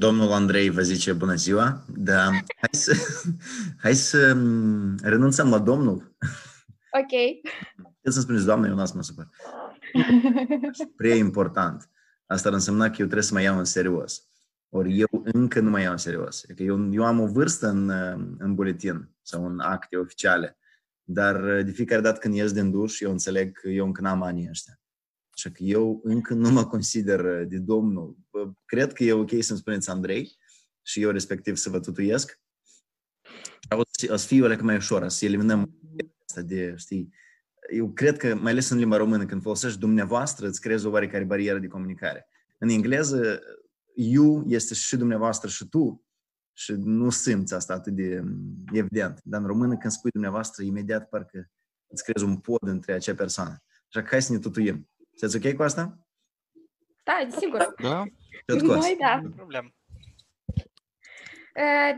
Domnul Andrei vă zice bună ziua, dar hai să renunțăm la domnul. Ok. Trebuie să spuneți, doamne, eu n-am să mă supăr. Prea important. Asta ar însemna că eu trebuie să mă iau în serios. Ori eu încă nu mă iau în serios. Că eu am o vârstă în buletin sau în acte oficiale, dar de fiecare dată când ies din duș, eu înțeleg că eu încă n-am anii ăștia. Așa că eu încă nu mă consider de domnul. Cred că e ok să-mi spuneți Andrei și eu respectiv să vă tutuiesc. O să fie o mai ușor, să eliminăm asta de, știi, eu cred că, mai ales în limba română, când folosești dumneavoastră, îți creezi o oarecare barieră de comunicare. În engleză, you este și dumneavoastră și tu și nu simți asta atât de evident. Dar în română, când spui dumneavoastră, imediat parcă îți creezi un pod între acea persoană. Așa că hai să ne tutuim. Sunteți ok cu asta? Da, desigur. Da? Noi, da.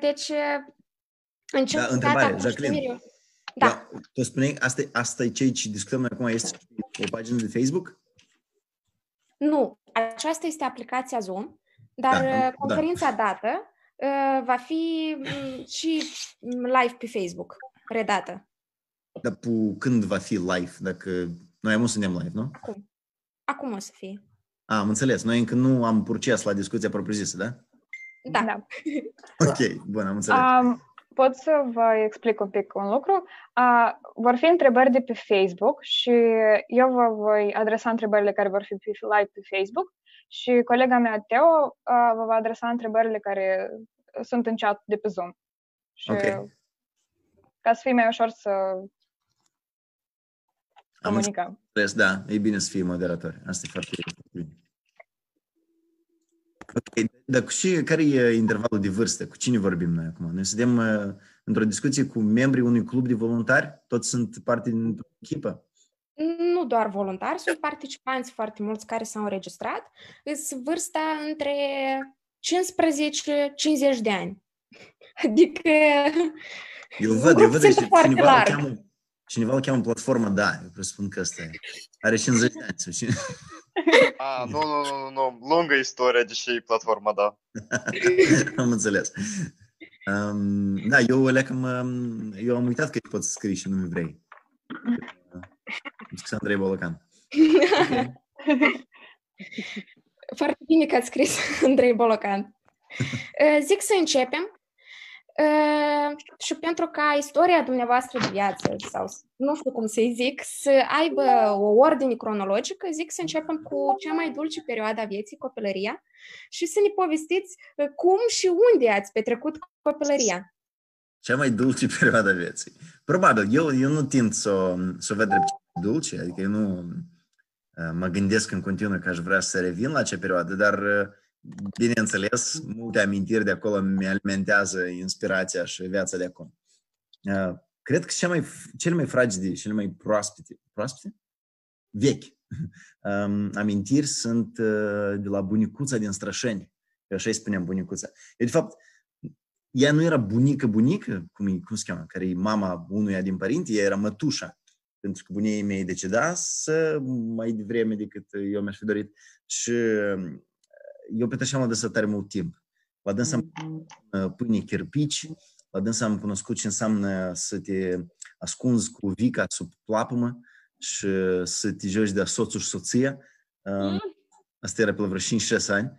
Deci, întrebare, Jacqueline. Da. Tu spuneai, asta e ce discutăm acum, este o pagină de Facebook? Nu, aceasta este aplicația Zoom, dar conferința dată va fi și live pe Facebook, redată. Dar când va fi live? Dacă noi am o să ne-am live, nu? Acum o să fie. Am înțeles. Noi încă nu am purces la discuția propriu-zisă, da? Da. Ok, bun, am înțeles. Pot să vă explic un pic un lucru. Vor fi întrebări de pe Facebook și eu vă voi adresa întrebările care vor fi live pe Facebook și colega mea, Teo, vă va adresa întrebările care sunt în chat de pe Zoom. Și ca să fie mai ușor să comunicăm. Am înțeles, da. E bine să fii moderator. Asta e foarte bine. Ok, dar care e intervalul de vârstă? Cu cine vorbim noi acum? Noi suntem într-o discuție cu membrii unui club de voluntari? Toți sunt parte dintr-o echipă? Nu doar voluntari, sunt participanți foarte mulți care s-au înregistrat. Sunt vârsta între 15-50 de ani. Adică... Eu văd și cineva îl cheamă platforma, da, eu presupun că ăsta are 50 de ani sau cine... Nu, lungă istoria, deși platforma, da. Am înțeles. Da, eu am uitat că îi pot să scrii și nu-mi vrei. Sunt Andrei Bolocan. Foarte bine că ați scris Andrei Bolocan. Zic să începem. Și pentru ca istoria dumneavoastră de viață, sau nu știu cum să-i zic, să aibă o ordine cronologică, zic să începem cu cea mai dulce perioadă a vieții, copilăria, și să ne povestiți cum și unde ați petrecut copilăria. Cea mai dulce perioadă a vieții. Probabil, eu nu tind să o văd drept dulce, adică eu nu mă gândesc în continuu că aș vrea să revin la acea perioadă, dar... Bineînțeles, multe amintiri de acolo îmi alimentează inspirația și viața de acum. Cred că cele mai fragile, cele mai proaspete? Vechi. Amintiri sunt de la bunicuța din Strășeni. Eu așa îi spuneam, bunicuța. Eu, de fapt, ea nu era bunică, cum se cheamă, care e mama unuia din părinți, ea era mătușa. Pentru că bunia mea decedase mai devreme decât eu mi-aș fi dorit. Și... eu petreșeam la dânsă tare mult timp. La dânsă am pâine chirpici, la dânsă am cunoscut ce înseamnă să te ascunzi cu vica sub plapumă și să te joci de soțul și soția. Asta era pe la vreo 5-6 ani.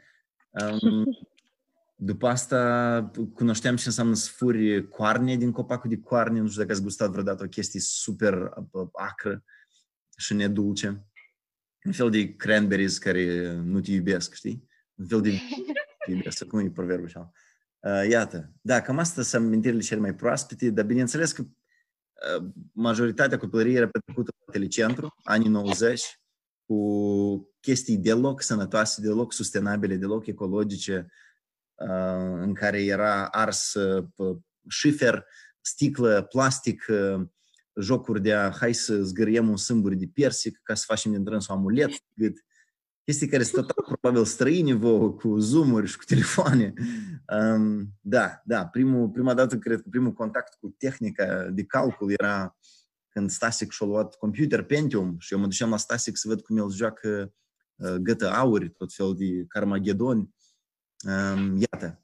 După asta cunoșteam ce înseamnă să furi coarne din copacul de coarne. Nu știu dacă ați gustat vreodată o chestie super acră și nedulce. Un fel de cranberries care nu te iubesc, știi? Un fel de... Asta cum e proverbul așa. Iată. Da, cam asta sunt amintirile cele mai proaspete, dar bineînțeles că majoritatea copilăriei era petrecută la telecentru, anii 90, cu chestii deloc sănătoase, deloc sustenabile, deloc ecologice, în care era ars șifer, sticlă, plastic, jocuri de a hai să zgâriem un sâmbur de persic ca să facem din trânsul amulet, cât chestii care sunt total probabil străine vouă, cu zoom-uri și cu telefoane. Da, prima dată, cred că primul contact cu tehnica de calcul era când Stasic și-a luat computer Pentium și eu mă duceam la Stasic să văd cum el joacă GTA-uri, tot fel de Carmageddon. Iată.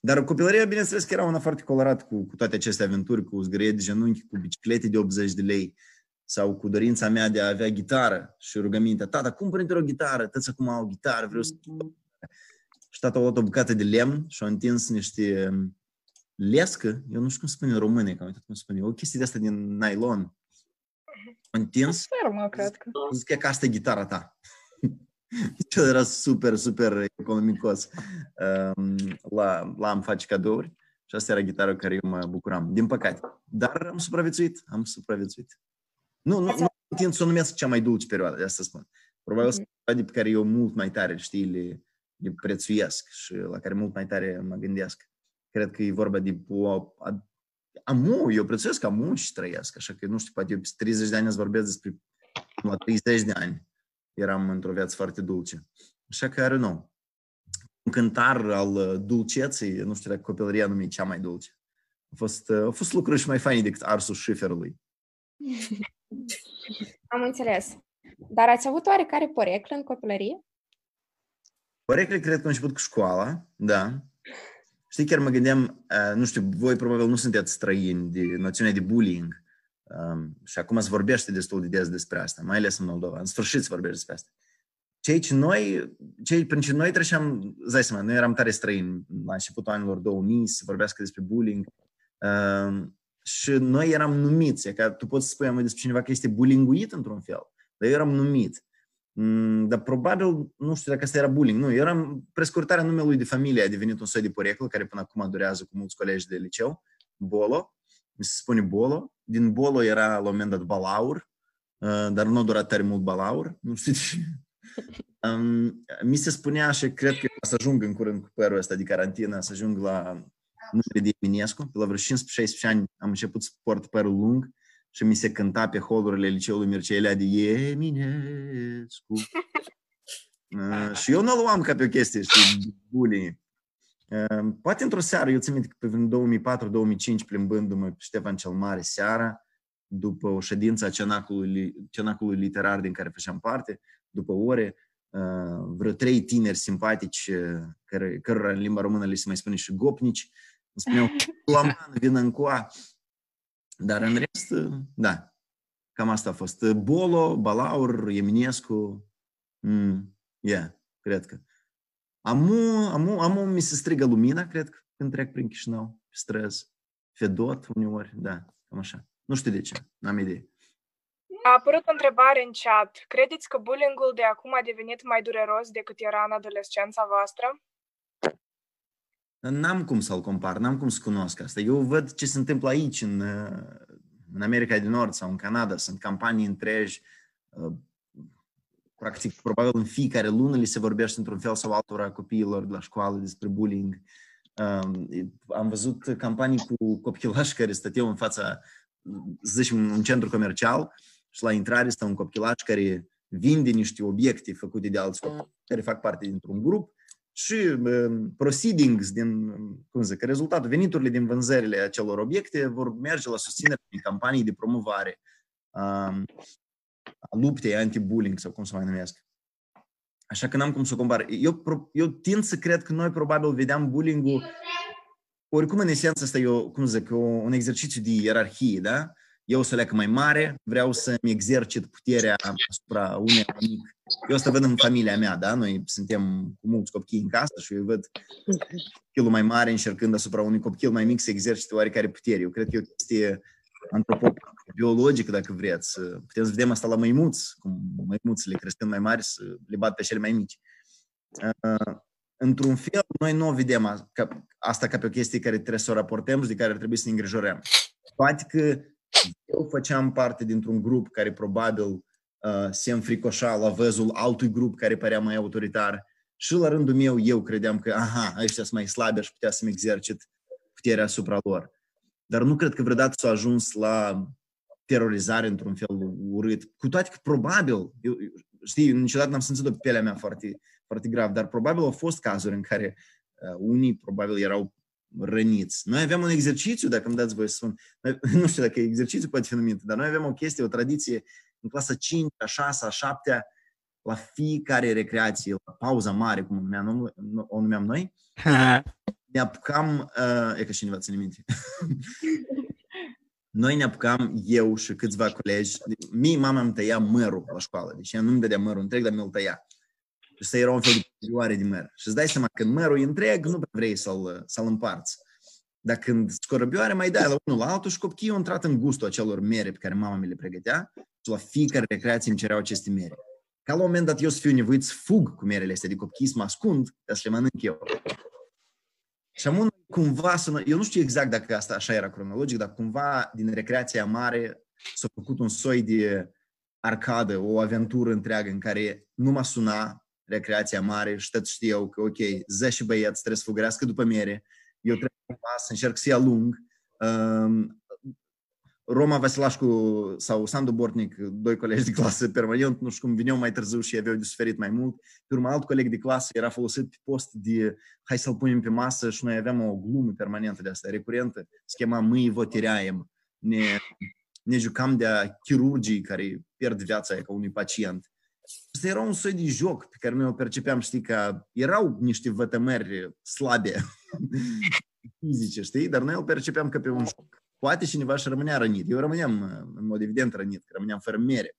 Dar copilăria, bineînțeles că era una foarte colorată cu toate aceste aventuri, cu zgârie de genunchi, cu biciclete de 80 de lei sau cu dorința mea de a avea gitară și rugămintea, tata, cumpără-mi o gitară, tăți acum au o gitară, vreau să... Și tata a luat o bucată de lemn și a întins niște lescă, eu nu știu cum se spune în române, că am uitat cum se spune, o chestie de asta din nylon. A întins, zic că asta e gitară ta. Era super, super economicos. L-am face cadouri și asta era gitară care eu mă bucuram, din păcate. Dar am supraviețuit, am supraviețuit. Nu tind să o numesc cea mai dulce perioadă, de asta spun. Probabil o perioadă pe care eu mult mai tare, știi, le prețuiesc și la care mult mai tare mă gândesc. Cred că e vorba de eu prețuiesc amu și trăiesc, așa că, nu știu, poate eu pe 30 de ani îți vorbesc despre la 30 de ani. Eram într-o viață foarte dulce. Așa că, are nou. Un cântar al dulceții, nu știu dacă copilăria nu e cea mai dulce. Au fost lucruri și mai faine decât arsul șiferului. Am înțeles. Dar ați avut oarecare poreclă în copilărie? Porecle cred că am început cu școala, da. Știi, chiar mă gândeam, nu știu, voi probabil nu sunteți străini de noțiunea de bullying. Și acum se vorbește destul de des despre asta, mai ales în Moldova. În sfârșit se vorbește despre asta. Prin ce noi treceam, îți dai seama, noi eram tare străini la începutul anilor 2000 să vorbească despre bullying. Și noi eram numiți, e că tu poți să spui amă despre cineva că este bullyinguit într-un fel, dar eu eram numit. Dar probabil, nu știu dacă asta era bullying, nu, eu eram, prescurtarea numelui de familie a devenit un soi de poreclă, care până acum durează cu mulți colegi de liceu, Bolo, mi se spune Bolo, din Bolo era la un moment dat Balaur, dar nu a durat tare mult Balaur, nu știu de ce. Mi se spunea și cred că să ajung în curând cu părul ăsta de carantină, să ajung la... numele de Eminescu, pe la vreo 15-16 ani am început să port părul lung și mi se cânta pe holurile liceului Mircea Eliade Eminescu. Și eu nu luam ca pe o chestie, știi, bullying. Poate într-o seară, eu țin minte că pe vreo 2004-2005, plimbându-mă pe Ștefan cel Mare seara, după o ședință a cenacului literar din care făceam parte, după ore, vreo 3 tineri simpatici, cărora în limba română le se mai spune și gopnici, îmi spuneau, laman, vină încoa. Dar în rest, da, cam asta a fost. Bolo, Balaur, Eminescu, cred că. Amu mi se strigă Lumina, cred că, când trec prin Chișinău, pe străzi, Fedot, uneori, da, cam așa. Nu știu de ce, n-am idee. A apărut o întrebare în chat. Credeți că bullying-ul de acum a devenit mai dureros decât era în adolescența voastră? N-am cum să-l compar, n-am cum să cunosc asta. Eu văd ce se întâmplă aici, în America de Nord sau în Canada. Sunt campanii întregi, practic, probabil în fiecare lună li se vorbește într-un fel sau altora copiilor de la școală despre bullying. Am văzut campanii cu copilași care stăteau în fața, să zicem, un centru comercial, și la intrare stă un copchilaș care vinde niște obiecte făcute de alți copii, care fac parte dintr-un grup și proceedings din, cum zic, rezultatul, veniturile din vânzările acelor obiecte vor merge la susținerea unei campanii de promovare a luptei anti-bullying sau cum se mai numesc. Așa că n-am cum să o compar. Eu tind să cred că noi probabil vedeam bullying-ul, oricum în esență asta e o, cum zic, un exercițiu de ierarhie, da? Eu să leacă mai mare, vreau să-mi exercit puterea asupra unei mic. Eu asta văd în familia mea, da? Noi suntem cu mulți copii în casă și eu văd copilul mai mare încercând asupra unui copil mai mic să exercite oarecare putere. Eu cred că e o chestie antropobiologică, dacă vreți. Putem să vedem asta la măimuți, cum măimuțele crescând mai mari să le bat pe cele mai mici. Într-un fel, noi nu vedem asta ca pe o chestie care trebuie să o raportăm și de care ar trebui să ne îngrijorăm. Poate că eu făceam parte dintr-un grup care probabil se înfricoșa la văzul altui grup care părea mai autoritar și la rândul meu eu credeam că ăștia sunt mai slabi și putea să-mi exercit puterea asupra lor. Dar nu cred că vreodată s-a ajuns la terorizare într-un fel urât. Cu toate că probabil, eu, știi, niciodată n-am simțit-o pe pielea mea foarte, foarte grav, dar probabil au fost cazuri în care unii probabil erau răniți. Noi aveam un exercițiu, dacă îmi dați voie să spun, nu știu dacă exercițiu poate fi numit, dar noi aveam o chestie, o tradiție în clasa 5, a 6, a 7, la fiecare recreație, la pauza mare, cum o numeam noi, ne apucam, e că și nu vă ține minte. Noi ne apucam, eu și câțiva colegi, mie mama îmi tăia mărul la școală, deci ea nu-mi dădea mărul întreg, dar mi-l tăia. Și să erau un fel de perioare de măr. Și îți dai seama, când mărul e întreg, nu vrei să-l împarți. Dar când scorăbioare, mai dai la unul la altul și copchii au intrat în gustul acelor mere pe care mama mi le pregătea și la fiecare recreație îmi cereau aceste mere. Ca la un moment dat eu să fiu nevoit să fug cu merele astea de copchii, să mă ascund, dar să le mănânc eu. Și am unul cumva, eu nu știu exact dacă asta așa era cronologic, dar cumva din recreația mare s-a făcut un soi de arcadă, o aventură întreagă în care nu mă suna recreația mare și tot știau că, ok, 10 băieți trebuie să fugărească după mere, eu trebuie să încerc să-i alung. Roma Vasilașcu sau Sandu Bortnic, doi colegi de clasă permanent, nu știu cum, vineau mai târziu și aveau de suferit mai mult. Pe urmă, alt coleg de clasă era folosit pe post de hai să-l punem pe masă și noi aveam o glumă permanentă de asta, recurentă, se chema Mâi vă tireaem. Ne jucam de-a chirurgii care pierd viața ca unui pacient. Asta era un soi de joc pe care noi o percepeam, știi, că erau niște vătămări slabe fizice, știi, dar noi o percepeam ca pe un joc. Poate cineva și rămânea rănit. Eu rămâneam, în mod evident, rănit, că rămâneam fără mere.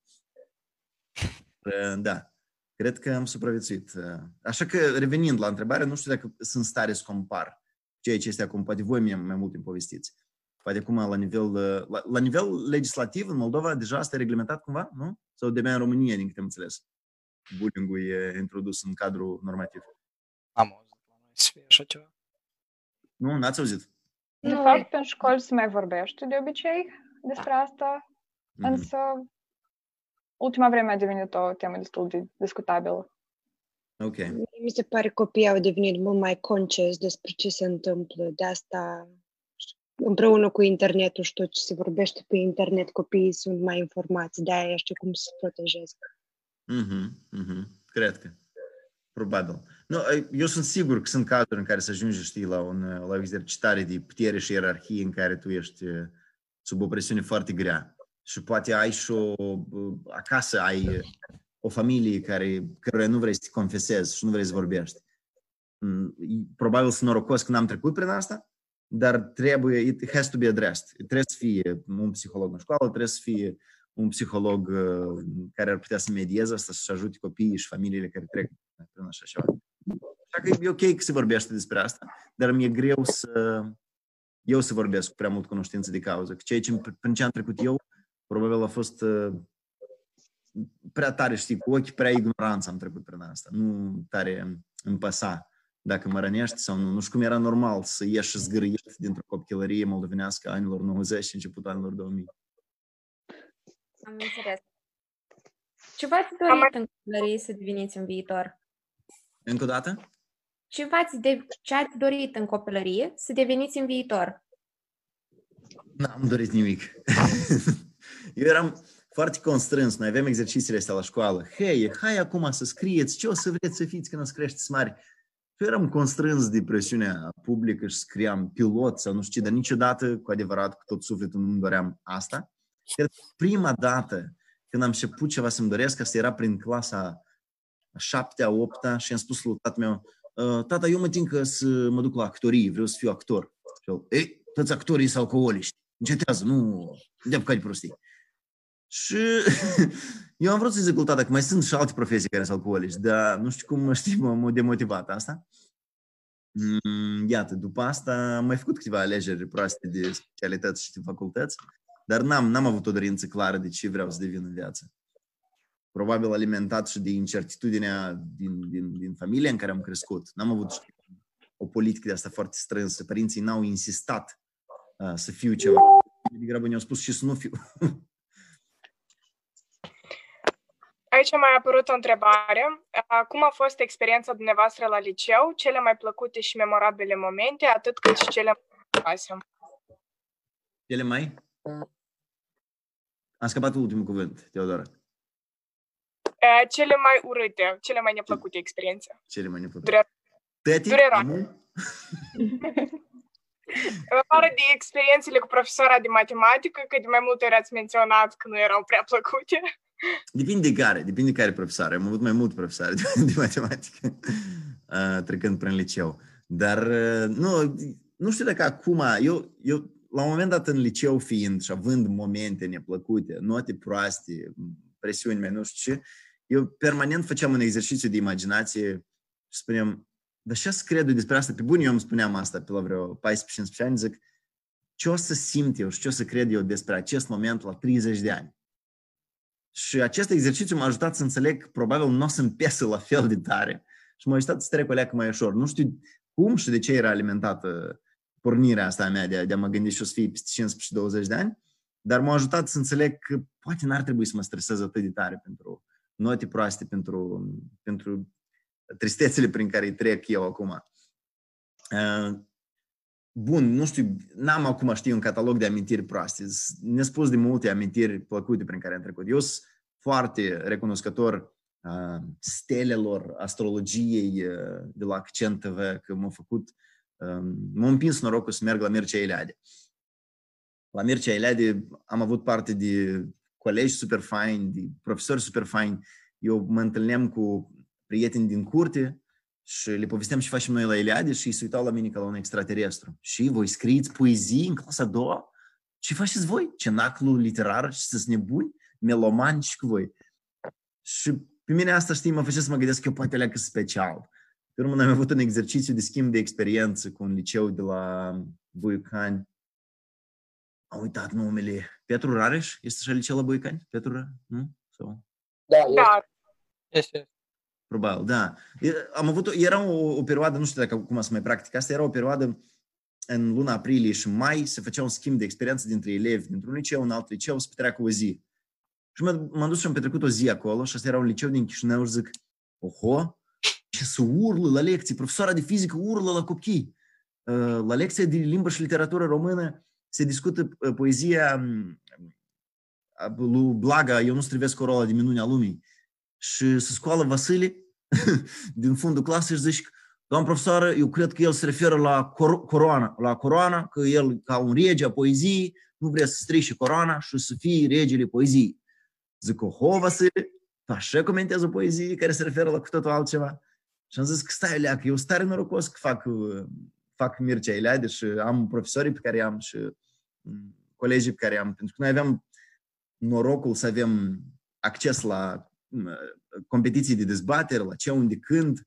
Da, cred că am supraviețuit. Așa că, revenind la întrebare, nu știu dacă sunt stare să compar ceea ce este acum. Poate voi mai mult îmi povestiți. Poate acum, la nivel legislativ, în Moldova, deja asta e reglementat cumva, nu? Sau de în România, din câte am înțeles. Bullying-ul e introdus în cadrul normativ. Am auzit la noi să fie așa ceva. Nu? N-ați auzit? De fapt, în școli se mai vorbește de obicei despre asta, însă ultima vreme a devenit o temă destul de discutabilă. Ok. Mi se pare că copiii au devenit mult mai conștienți despre ce se întâmplă. De asta, împreună cu internetul și tot ce se vorbește pe internet, copiii sunt mai informați, de-aia știu cum să se protejeze. Cred că. Probabil. Nu, eu sunt sigur că sunt cazuri în care să ajungi, știi, la o exercitare de putere și ierarhie în care tu ești sub o presiune foarte grea. Și poate ai și acasă ai o familie care nu vrei să te confesezi și nu vrei să vorbești. Probabil sunt norocos că n-am trecut prin asta, dar trebuie, it has to be addressed. Trebuie să fie un psiholog în școală, trebuie să fie un psiholog care ar putea să medieze asta, să ajute copiii și familiile care trec prin așa ceva. Așa că e ok că se vorbește despre asta, dar mi-e greu să vorbesc cu prea mult cunoștință de cauză. Ceea ce prin ce am trecut eu, probabil a fost prea tare, știi, cu ochii prea ignoranță am trecut prin asta. Nu tare îmi păsa dacă mă rănești sau nu. Nu știu cum era normal să ieși zgârâit dintr-o copilărie moldovenească anilor 90 și începutul anilor 2000. Am înțeles. Ce v-ați dorit în copilărie să deveniți în viitor? Încă o dată? Ce ați dorit în copilărie să deveniți în viitor? N-am dorit nimic. Eu eram foarte constrâns. Noi avem exercițiile astea la școală. Hai acum să scrieți ce o să vreți să fiți când o să creșteți mari. Eu eram constrâns de presiunea publică și scriam pilot sau nu știu ce, dar niciodată cu adevărat, cu tot sufletul, nu-mi doream asta. Cred că prima dată când am început ceva să-mi doresc, asta era prin clasa 7-a, 8-a și am spus lui tatăl meu: tata, eu mă tincă să mă duc la actorie, vreau să fiu actor. Ei, toți actorii sunt alcooliști, încetează, nu de apucat de prostii. Și eu am vrut să-i zic lui tata că mai sunt și alte profesii care sunt alcooliști, dar nu știu cum, știi, m-a demotivat asta. Iată, după asta am mai făcut câteva alegeri proaste de specialități și de facultăți. Dar n-am avut o dorință clară de ce vreau să devin în viață. Probabil alimentat și de incertitudinea din familie în care am crescut. N-am avut o politică de asta foarte strânsă. Părinții n-au insistat să fiu ceva. De grabă ne-au spus și să nu fiu. Aici a mai apărut o întrebare. Cum a fost experiența dumneavoastră la liceu? Cele mai plăcute și memorabile momente, atât cât și cele mai frumoase. Cele mai? Am scăpat ultimul cuvânt, Teodora. Cele mai urâte, cele mai neplăcute experiențe. Cele mai neplăcute. Dureroase. În afară de experiențele cu profesoara de matematică, că de mai multe ori ați menționat că nu erau prea plăcute. Depinde care profesoare. Am avut mai mult profesoare de matematică trecând prin liceu. Dar nu știu dacă acum, eu la un moment dat în liceu fiind și având momente neplăcute, note proaste, presiuni mai nu știu ce, eu permanent făceam un exercițiu de imaginație și spuneam, dar ce să cred despre asta? Pe bun, eu îmi spuneam asta pe la vreo 14-15 ani, zic, ce o să simt eu și ce o să cred eu despre acest moment la 30 de ani? Și acest exercițiu m-a ajutat să înțeleg că probabil nu o să-mi pesă la fel de tare. Și m-a ajutat să trec o leacă mai ușor. Nu știu cum și de ce era alimentată pornirea asta a mea de a mă gândi și o să fie peste 15 și 20 de ani, dar m-a ajutat să înțeleg că poate n-ar trebui să mă stresez atât de tare pentru note proaste, pentru tristețele prin care îi trec eu acum. Bun, nu știu, n-am acum, știu, un catalog de amintiri proaste. Nespus de multe amintiri plăcute prin care am trecut. Eu sunt foarte recunoscător stelelor, astrologiei de la Accent TV, că m-a împins norocul să merg la Mircea Eliade. La Mircea Eliade am avut parte de colegi super faini, de profesori super faini. Eu mă întâlneam cu prieteni din curte și le povesteam ce facem noi la Eliade și îi se uitau la mine ca la un extraterestru. Și voi scrieți poezii în clasa a doua? Ce faceți voi? Cenaclu literar și să-s nebuni? Melomani și cu voi. Și pe mine asta, știi, mă făcea să mă gândesc că eu poate leacă special. Pe urmă, am avut un exercițiu de schimb de experiență cu un liceu de la Buiucani. Am uitat numele. Petru Rareș? Este așa liceu la Buiucani? Petru Rareș? Nu? Sau? Da, este. Probabil, da. Era o perioadă, nu știu dacă acum să mai practic asta, era o perioadă în luna aprilie și mai se făcea un schimb de experiență dintre elevi, dintr-un liceu în alt liceu, să petreacă o zi. Și m-am dus și am petrecut o zi acolo și asta era un liceu din Chișinău și zic, oho, ce să urlă la lecții, profesoara de fizică urlă la copii. La lecția de limbă și literatură română se discută poezia lui Blaga, eu nu strivesc corola de minunea lumii. Și se scoală Vasile din fundul clasei și zice, doamnă profesoară, eu cred că el se referă la coroana, că el ca un rege a poeziei, nu vrea să strice coroana și să fie regele poeziei. Zic, oho, Vasile, așa comentează o poezie care se referă la cu totul altceva. Și am zis că stai, leacă, eu sunt tare norocos că fac Mircea Eliade și am profesorii pe care am și colegii pe care am, pentru că noi aveam norocul să avem acces la competiții de dezbatere, la ce, unde, când,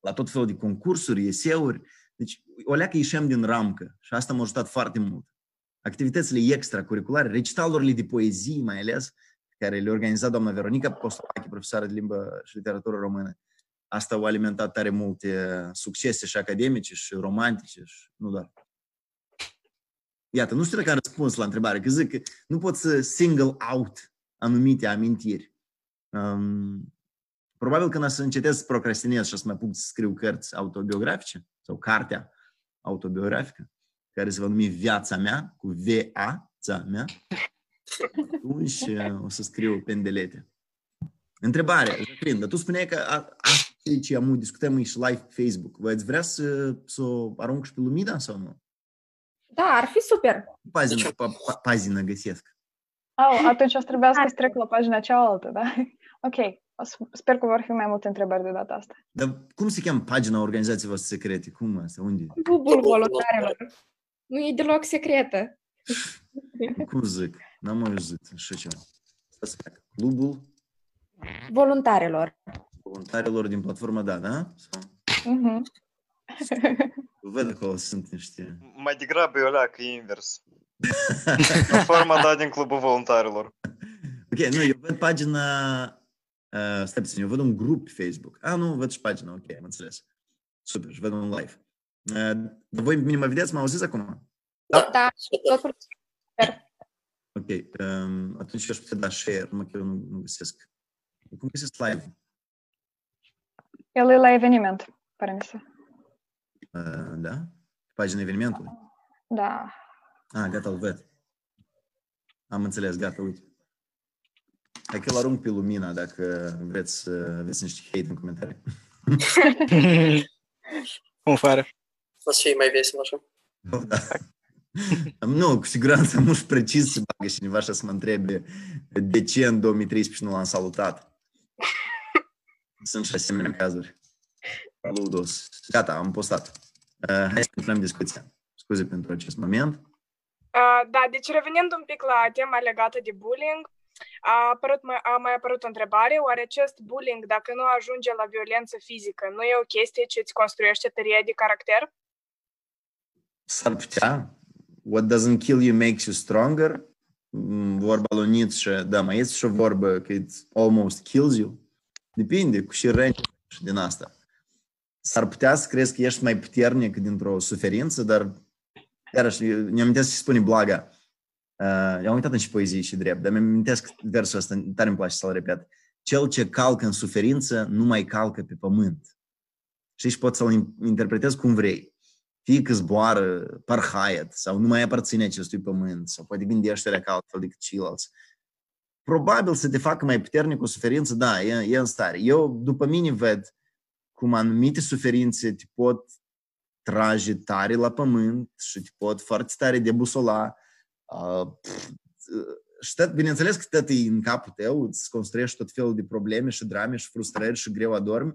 la tot felul de concursuri, eseuri. Deci, o leacă ieșeam din ramcă și asta m-a ajutat foarte mult. Activitățile extracurriculare, recitalurile de poezii, mai ales, care le organiza doamna Veronica Postolache, profesoară de limbă și literatură română. Asta au alimentat tare multe succese și academice și romantice și nu doar. Iată, nu știu dacă am răspuns la întrebare, că zic că nu pot să single out anumite amintiri. Probabil când o să încetez să procrastinez și o să mă apuc să scriu cărți autobiografice sau cartea autobiografică care se va numi Viața mea, cu V-A-ța mea, atunci o să scriu pendelete. Întrebare, Jacqueline, dar tu spuneai că asta ce am discutăm și live pe Facebook. Voi ați vrea să o arunc și pe Lumina sau nu? Da, ar fi super. Pazină găsesc. Atunci o să trebuiască să trec la pagina cealaltă, da? Ok, sper că vor fi mai multe întrebări de data asta. Dar cum se cheamă pagina organizației voastre secrete? Cum asta? Unde? Clubul voluntarilor. Nu e deloc secretă. Cum zic? N-am auzit. Așa ceva. Clubul voluntarilor. Voluntarilor din platforma DA, da? Mhm. Văd acolo sunt niște... Mai degrabă e o leacă invers. În forma DA din Clubul Voluntarilor. Ok, nu, eu văd pagina... stai puțin, eu văd un grup Facebook. Nu, văd și pagina, ok, am înțeles. Super, și văd un live. Voi mă vedeți, mă auziți acum? Da, și totul. Ok, atunci aș putea da share, numai că eu nu găsesc. Cum găsesc live? El e la eveniment, pare mi se. Da? Pagina evenimentului? Da. Gata, îl văd. Am înțeles, gata, uite. Hai că îl arunc pe Lumina, dacă vreți să aveți niște hate în comentarii. Cum fară? O să fie mai vesel așa. Da. Nu, cu siguranță mult precis se bagă cineva așa să mă întrebe de ce în 2013 nu l-am salutat. Sunt și asemenea cazuri. Saludos. Gata, am postat. Hai să continuăm discuția. Scuze pentru acest moment. Da, deci revenind un pic la tema legată de bullying, a mai apărut o întrebare, oare acest bullying, dacă nu ajunge la violență fizică, nu e o chestie ce îți construiește tărie de caracter? S-ar putea. What doesn't kill you makes you stronger. Vorba lui Nietzsche, da, mai este și o vorbă că it almost kills you. Depinde, cu și răni din asta. S-ar putea să crezi că ești mai puternic dintr-o suferință, dar iarăși, ne amintesc ce spune Blaga. Am uitat în și poezii și drept, dar mi amintesc versul ăsta, tare îmi place să-l repet. Cel ce calcă în suferință nu mai calcă pe pământ. Și aici poți să-l interpretezi cum vrei. Fie că zboară, parhaiet, sau nu mai aparține acestui pământ, sau poate gândește-le ca altfel decât ceilalți. Probabil să te facă mai puternic o suferință, da, e în stare. Eu, după mine, ved cum anumite suferințe te pot trage tare la pământ și te pot foarte tare debusola. Și tot, bineînțeles că tot e în capul tău, îți construiești tot felul de probleme și drame și frustrări și greu adormi.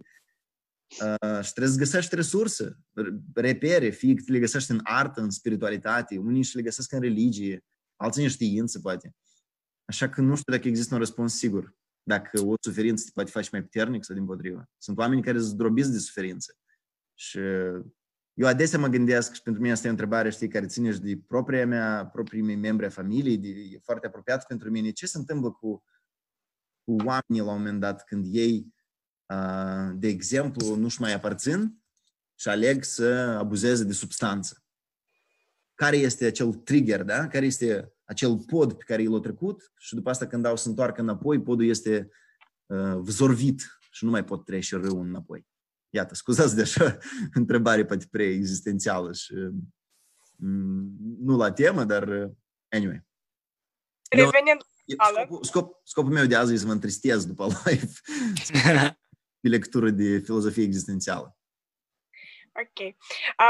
Și trebuie să găsești resurse, repere, fie că le găsești în artă, în spiritualitate, unii și le găsesc în religie, alții în știință, poate. Așa că nu știu dacă există un răspuns sigur, dacă o suferință te poate face mai puternic sau dimpotrivă. Sunt oameni care sunt zdrobiți de suferință. Și eu adesea mă gândesc, și pentru mine asta e o întrebare, știi, care ține și de proprii mei membri a familiei, e foarte apropiat pentru mine. Ce se întâmplă cu oamenii la un moment dat când ei, de exemplu, nu-și mai aparțin și aleg să abuzeze de substanță? Care este acel trigger, da? Care este acel pod pe care l-a trecut și după asta când se întoarcă înapoi, podul este vzorvit și nu mai pot trece râul înapoi. Iată, scuzați de așa întrebare poate pre-existențială și nu la temă, dar anyway. Revenind scopul meu de azi e să mă întristez după live pe lectură de filozofie existențială. Ok.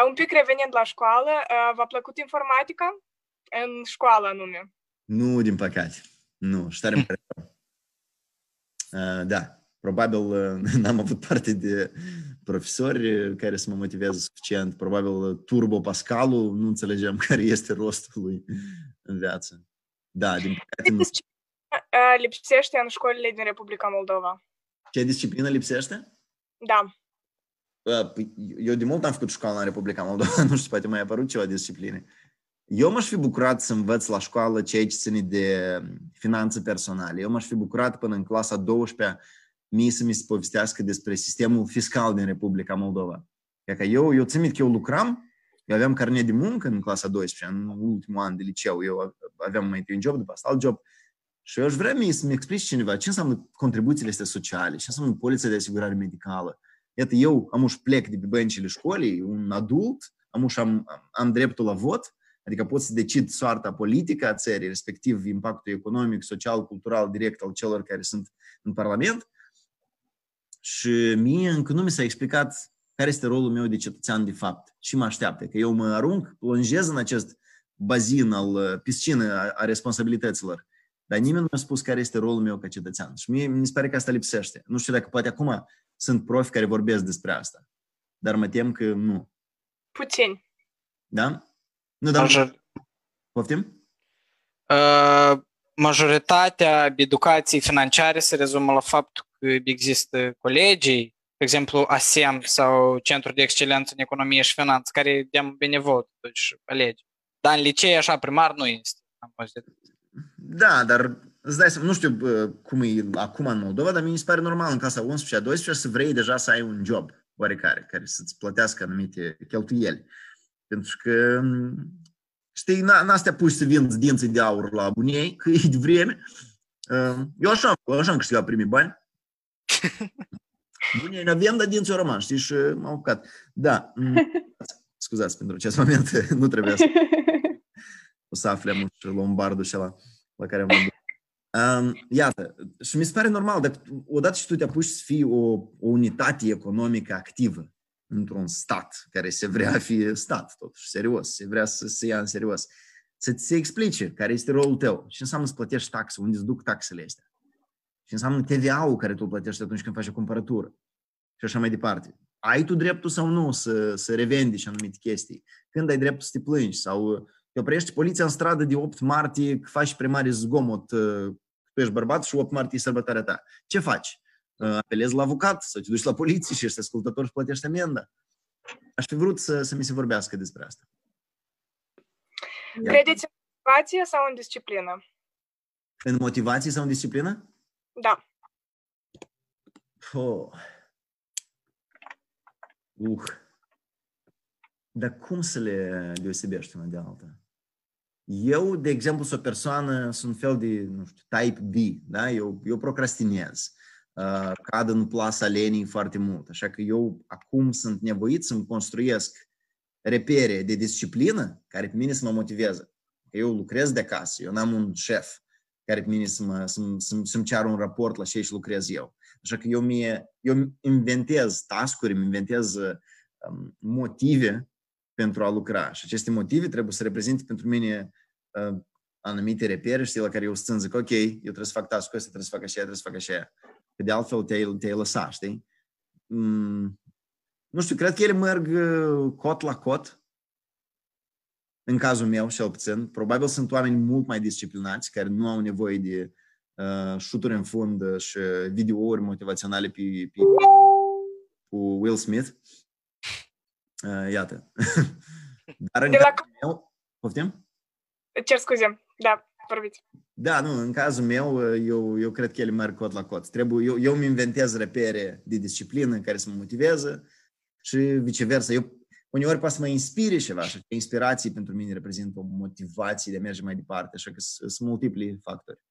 Un pic revenind la școală, v-a plăcut informatica în școală anume? Nu, din păcate. Nu, și tare îmi pare rău. Da. Probabil n-am avut parte de profesori care să mă motiveze suficient. Probabil Turbo Pascalul, nu înțelegeam care este rostul lui în viață. Da, din păcate nu. Ce disciplină lipsește în școlile din Republica Moldova? Ce disciplină lipsește? Da. Eu de mult am făcut școală în Republica Moldova, nu știu, poate mai a apărut ceva discipline. Eu m-aș fi bucurat să învăț la școală ceea ce ține de finanțe personale. Eu m-aș fi bucurat până în clasa 12-a mie să mi se povestească despre sistemul fiscal din Republica Moldova. Că eu țin minte că eu lucram, eu aveam carnet de muncă în clasa 12-a, în ultimul an de liceu, eu aveam mai întâi un job, după asta alt job. Și eu aș vrea mie să-mi explici cineva ce înseamnă contribuțiile astea sociale, ce înseamnă polița de asigurare medicală. Iată, eu am uși plec de pe băncile școlii, un adult, am dreptul la vot, adică pot să decid soarta politică a țării, respectiv impactul economic, social, cultural, direct al celor care sunt în Parlament. Și mie încă nu mi s-a explicat care este rolul meu de cetățean de fapt și mă așteaptă, că eu mă arunc, plonjez în acest bazin, piscină a responsabilităților, dar nimeni nu mi-a spus care este rolul meu ca cetățean și mie mi se pare că asta lipsește. Nu știu dacă poate acum sunt profi care vorbesc despre asta, dar mă tem că nu. Puțin. Da? Nu, dar... Poftim? Majoritatea educației financiare se rezumă la faptul că există colegii, de exemplu ASEM sau Centrul de Excelență în Economie și Finanță, care de-am benevol, totuși, alege. Dar în licee, așa, primar nu este. Da, dar îți dai seama, nu știu cum e acum în Moldova, dar mi se pare normal în clasa 11 și a 12 să vrei deja să ai un job oarecare, care să-ți plătească anumite cheltuieli. Pentru că, știi, n-astea puși să vinzi dinții de aur la bunei, că e de vreme. Eu așa am câștigat primii bani. Bunei n-aveam, dar dinții o răman, știi, și m-au bucat. Da, scuzați pentru acest moment, nu trebuia să... O să aflăm și lombardul ăla la care am văzut. Iată, și mi se pare normal, dacă odată și tu te apuci să fii o unitate economică activă, într-un stat care se vrea a fi stat, totuși, serios, se vrea să se ia în serios, să-ți se explice care este rolul tău, ce înseamnă să plătești taxe, unde îți duc taxele astea, ce înseamnă TVA-ul care tu plătești atunci când faci o cumpărătură și așa mai departe. Ai tu dreptul sau nu să revendici anumite chestii? Când ai dreptul să te plângi? Sau te oprești poliția în stradă de 8 martie, faci prea mare zgomot, tu ești bărbat și 8 martie e sărbătoarea ta. Ce faci? Apelezi la avocat sau te duci la poliție și ești ascultător și plătești amenda? Aș fi vrut să mi se vorbească despre asta. Credeți în motivație sau în disciplină? În motivație sau în disciplină? Da. Dar cum să le deosebești una de alta? Eu, de exemplu, sunt o persoană, sunt un fel de, nu știu, type B, da? Eu procrastinez. Cad în plasa lenii foarte mult. Așa că eu acum sunt nevoit să-mi construiesc repere de disciplină care pe mine să mă motiveze. Eu lucrez de acasă, eu n-am un șef care pe mine să-mi ceară un raport la ce lucrez eu. Așa că eu inventez task-uri, îmi inventez motive pentru a lucra. Și aceste motive trebuie să reprezinte pentru mine anumite repere, știi, la care eu stând zic, ok, eu trebuie să fac task-ul ăsta, trebuie să fac așa, trebuie să fac așa. Că de altfel te-ai lăsa, știi? Nu știu, cred că ele merg cot la cot, în cazul meu, cel puțin. Probabil sunt oameni mult mai disciplinați, care nu au nevoie de șuturi în fund și videouri motivaționale pe Will Smith. Iată. Dar în cazul meu... Poftim? Cer scuze, da, vorbiți. Da, nu, în cazul meu, eu cred că ele merg cot la cot. Eu îmi inventez repere de disciplină care să mă motiveze și viceversa. Eu uneori poate să mă inspire ceva, așa că inspirații pentru mine reprezintă o motivație de a merge mai departe, așa că sunt multipli factori.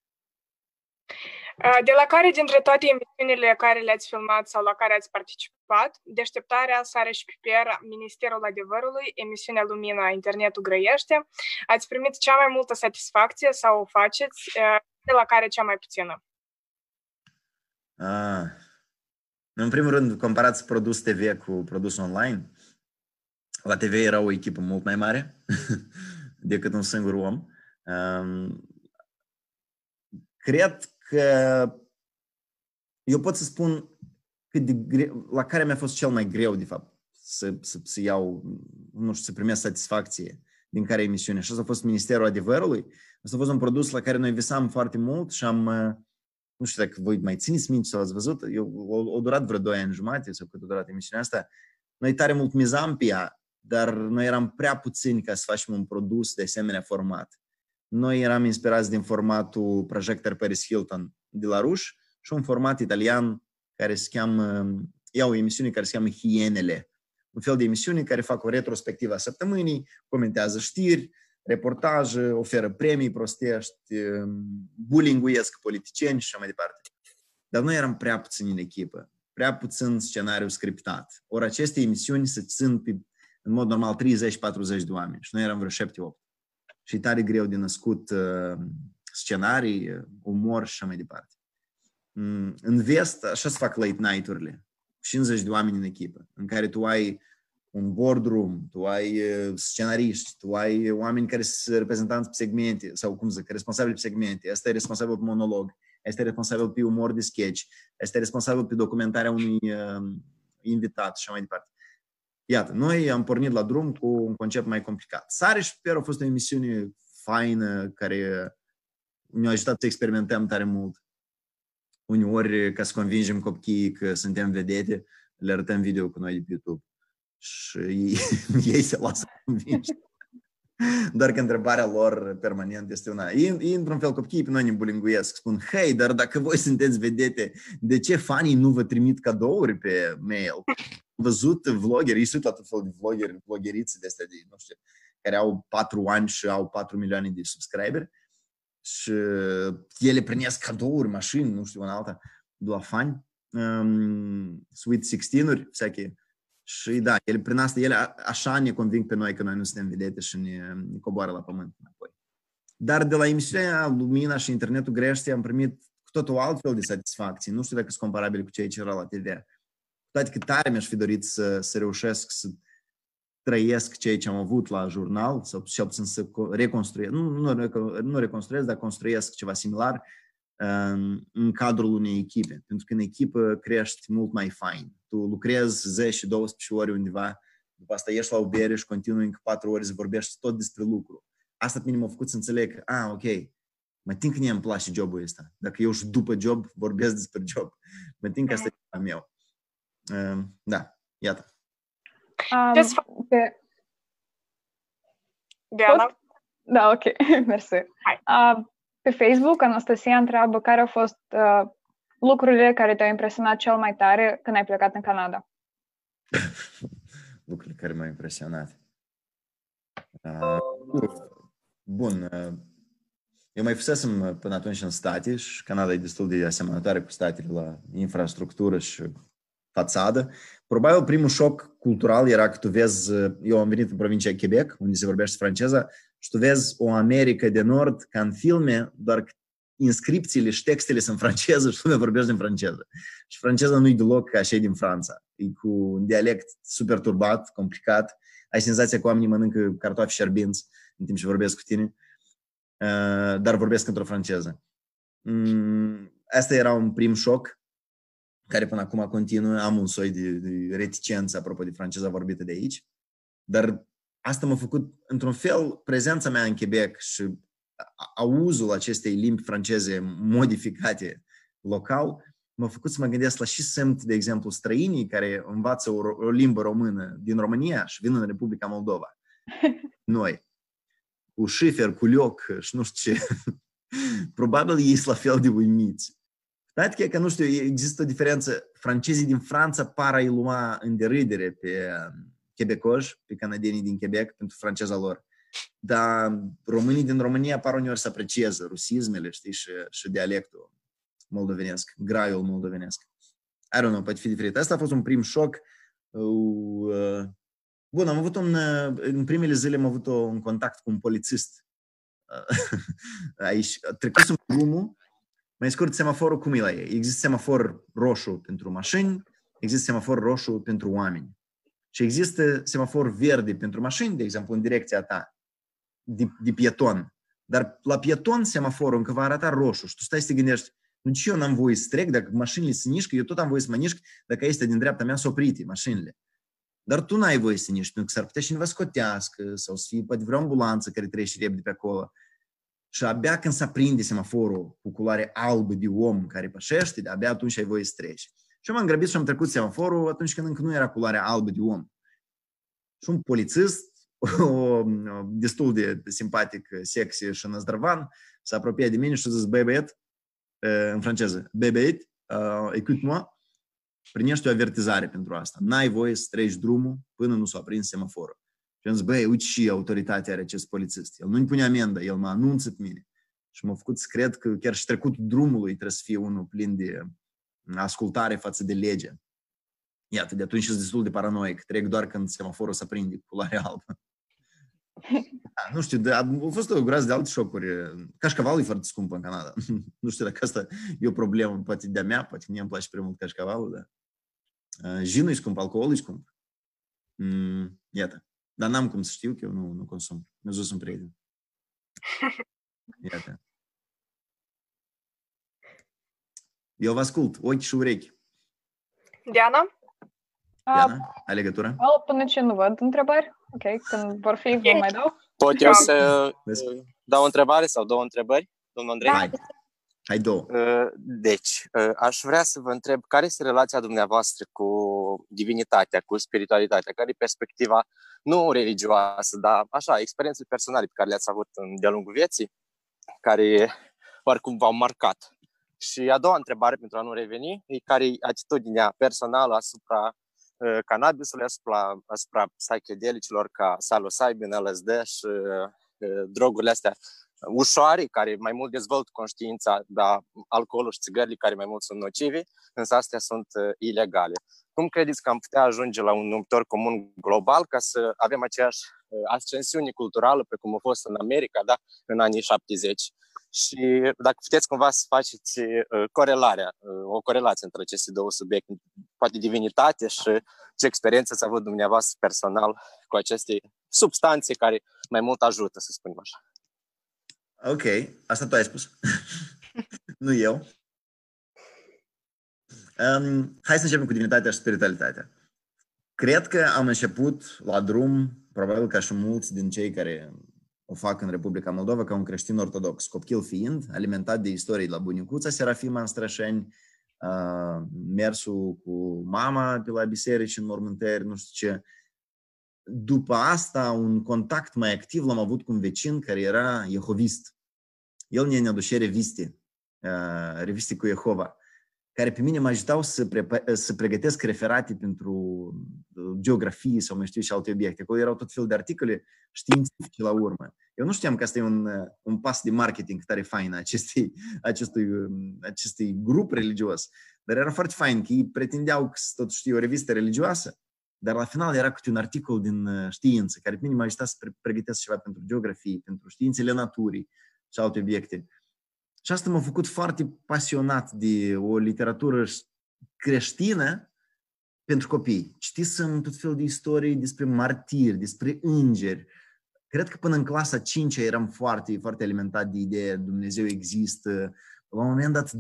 De la care dintre toate emisiunile care le-ați filmat sau la care ați participat, Deșteptarea, Sare și Piper, Ministerul Adevărului, emisiunea Lumina, Internetul Greșește, ați primit cea mai multă satisfacție sau o faceți, de la care cea mai puțină? În primul rând, comparați produs TV cu produs online. La TV era o echipă mult mai mare decât un singur om. Cred că eu pot să spun cât de greu, la care mi-a fost cel mai greu, de fapt, să iau, nu știu, să primesc satisfacție din care emisiune. Și asta a fost Ministerul Adevărului. Asta a fost un produs la care noi visam foarte mult și am, nu știu dacă voi mai țineți minte sau ați văzut, a durat vreo 2 ani jumate sau cât a durat emisiunea asta. Noi tare mult mizam pe ea, dar noi eram prea puțini ca să facem un produs de asemenea format. Noi eram inspirați din formatul Projector Paris Hilton de la ruși și un format italian care se cheamă, iau o emisiune care se cheamă Hienele. Un fel de emisiune care fac o retrospectivă a săptămânii, comentează știri, reportaje, oferă premii prostești, bullying-uiesc politicieni și așa mai departe. Dar noi eram prea puțini în echipă, prea puțin scenariu scriptat. Ori aceste emisiuni se țin pe, în mod normal 30-40 de oameni și noi eram vreo 7-8. Și tare greu de născut scenarii, umor și așa mai departe. În vest, așa se fac late night-urile. 50 de oameni în echipă, în care tu ai un boardroom, tu ai scenariști, tu ai oameni care sunt reprezentanți pe segmente, sau cum zic, responsabili pe segmente. Asta e responsabil pe monolog, asta e responsabil pe umor de sketch, asta e responsabil pe documentarea unui invitat și așa mai departe. Iată, noi am pornit la drum cu un concept mai complicat. Sare și Piper a fost o emisiune faină care ne-a ajutat să experimentăm tare mult. Uneori, ca să convingem copiii că suntem vedete, le arătăm video cu noi de YouTube. Și ei se lasă convinși. Doar că întrebarea lor permanent este una. Ei, într-un fel, copiii pe noi ne bulinguiesc. Spun, hei, dar dacă voi sunteți vedete, de ce fanii nu vă trimit cadouri pe mail? Văzut vloggeri, sunt la tot felul de vloggeri, vloggerițe de astea de, nu știu, care au 4 ani și au 4 milioane de subscriberi și ele primesc cadouri, mașini, nu știu, una alta, de la fani, sweet 16-uri, всякие. Și da, ele prin asta, ele așa ne conving pe noi că noi nu suntem vedete și ne coboară la pământ înapoi. Dar de la emisiunea Lumina și Internetul Greșește am primit cu totul altfel de satisfacții, nu știu dacă sunt comparabile cu cei ce erau la TV. toate că tare mi-aș fi dorit să reușesc să trăiesc ceea ce am avut la jurnal, sau cel puțin să reconstruiesc, nu reconstruiesc, dar construiesc ceva similar în cadrul unei echipe. Pentru că în echipă crești mult mai fain. Tu lucrezi 10, 12 ori undeva, după asta ieși la o bere și continui încă 4 ori să vorbești tot despre lucru. Asta pe mine m-a făcut să înțeleg că, ok, mă tin că îmi place jobul ăsta. Dacă eu și după job vorbesc despre job, mă tin că asta e ceva meu. Da, iată. Diana? Da, ok, mersi. Pe Facebook, Anastasia întreabă care au fost lucrurile care te-au impresionat cel mai tare când ai plecat în Canada. Lucrurile care m-au impresionat. Bun. Eu mai fusesem până atunci în state și Canada e destul de asemănătoare cu statele la infrastructură și fațadă. Probabil primul șoc cultural era că tu vezi, eu am venit în provincia Quebec, unde se vorbește franceza, și tu vezi o America de Nord ca în filme, doar că inscripțiile și textele sunt franceză și lumea vorbește în franceză. Și franceza nu-i deloc ca cei din Franța. E cu un dialect super turbat, complicat. Ai senzația că oamenii mănâncă cartofi și șerbinți în timp ce vorbesc cu tine, dar vorbesc într-o franceză. Asta era un prim șoc, care până acum continuă. Am un soi de reticență apropo de franceza vorbită de aici, dar asta m-a făcut, într-un fel, prezența mea în Quebec și auzul acestei limbi franceze modificate local, m-a făcut să mă gândesc la și sunt, de exemplu, străinii care învață o limbă română din România și vin în Republica Moldova. Noi. Cu șifer, cu lioc și nu știu ce. Probabil ei sunt la fel de uimiți. Dar că, nu știu, există o diferență. Francezii din Franța par a-i lua în derâdere pe quebecoși, pe canadienii din Quebec, pentru franceza lor. Dar românii din România par uneori să aprecieze rusismele, știi, și dialectul moldovenesc, graiul moldovenesc. I don't know, poate fi diferit. Asta a fost un prim șoc. Bun, am avut în primele zile am avut un contact cu un polițist. Aici, trecusem drumul, mai scurt, semaforul cum e la ei. Există semafor roșu pentru mașini, există semafor roșu pentru oameni. Și există semafor verde pentru mașini, de exemplu, în direcția ta, de pieton. Dar la pieton semaforul încă va arăta roșu și tu stai să te gândești, nici eu n-am voie să trec, dacă mașinile se mișcă, eu tot am voie să mă mișc, dacă este din dreapta mea, să oprite mașinile. Dar tu n-ai voie să te miști, pentru că s-ar putea cineva scotească sau să fie poate vreo ambulanță care trece repede pe acolo. Și abia când se aprinde semaforul cu culoare albă de om care pășește, abia atunci ai voie să treci. Și eu m-am grăbit și am trecut semaforul atunci când încă nu era culoarea albă de om. Și un polițist, destul de simpatic, sexy și năzdrăvan, s-a apropiat de mine și a zis, băiet, în franceză, băiet, écoute-moi, primești o avertizare pentru asta. N-ai voie să treci drumul până nu s-a aprins semaforul. Și am zis, băi, uite și autoritatea are acest polițist. El nu-mi pune amendă, el mă anunță pe mine. Și m-a făcut să cred că chiar și trecutul drumului trebuie să fie unul plin de ascultare față de lege. Iată, de atunci sunt destul de paranoic. Trec doar când semaforul se aprinde cu culoarea albă. Da, nu știu, au fost o groază de alte șocuri. Cașcavalul e foarte scump în Canada. Nu știu dacă asta e o problemă, poate de-a mea, poate mie îmi place prea mult cașcavalul, dar jinul e scump, alcoolul e scump. Iată. Dar n-am cum să știu că eu nu consum. Mi-a zis un prieten. Iată. Eu vă ascult, ochi și urechi. Diana, ai legătură? Până ce nu văd întrebări. Ok, când vor fi, vă mai dau. Pot eu să dau o întrebare sau două întrebări, domnul Andrei? Hai două. Deci, aș vrea să vă întreb care este relația dumneavoastră cu divinitatea, cu spiritualitatea, care e perspectiva nu religioasă, dar așa, experiențele personale pe care le-ați avut de-a lungul vieții, care oricum v-au marcat. Și a doua întrebare, pentru a nu reveni, e care e atitudinea personală asupra cannabisului, asupra psichedelicilor ca psilocybin, LSD și drogurile astea ușoare, care mai mult dezvolt conștiința, dar alcoolul și țigările, care mai mult sunt nocivi, însă astea sunt ilegale. Cum credeți că am putea ajunge la un numitor comun global ca să avem aceeași ascensiune culturală, precum a fost în America, da? În anii 70? Și dacă puteți cumva să faceți corelarea, o corelație între aceste două subiecte, poate divinitate și ce experiență ați avut dumneavoastră personal cu aceste substanțe care mai mult ajută, să spunem așa. Ok, asta tu ai spus. Nu eu. Hai să începem cu divinitatea și spiritualitatea. Cred că am început la drum, probabil ca și mulți din cei care o fac în Republica Moldova, ca un creștin ortodox, copil fiind, alimentat de istorii la bunicuța Serafima în Strășeni, mersul cu mama pe la biserici, în mormântări, nu știu ce. După asta, un contact mai activ l-am avut cu un vecin care era jehovist. El ne aduce reviste, reviste cu Jehova, care pe mine mă ajutau să pregătesc referate pentru geografie sau mai știu și alte obiecte. Acolo erau tot felul de articole științifice la urmă. Eu nu știam că asta e un pas de marketing tare fain a acestui grup religios, dar era foarte fain că ei pretindeau că totuși e o revistă religioasă, dar la final era câte un articol din știință, care pe mine mă ajuta să pregătesc ceva pentru geografie, pentru științele naturii și alte obiecte. Și asta m-a făcut foarte pasionat de o literatură creștină pentru copii. Citisem tot felul de istorii despre martiri, despre îngeri. Cred că până în clasa 5-a eram foarte, foarte alimentat de ideea Dumnezeu există. La un moment dat,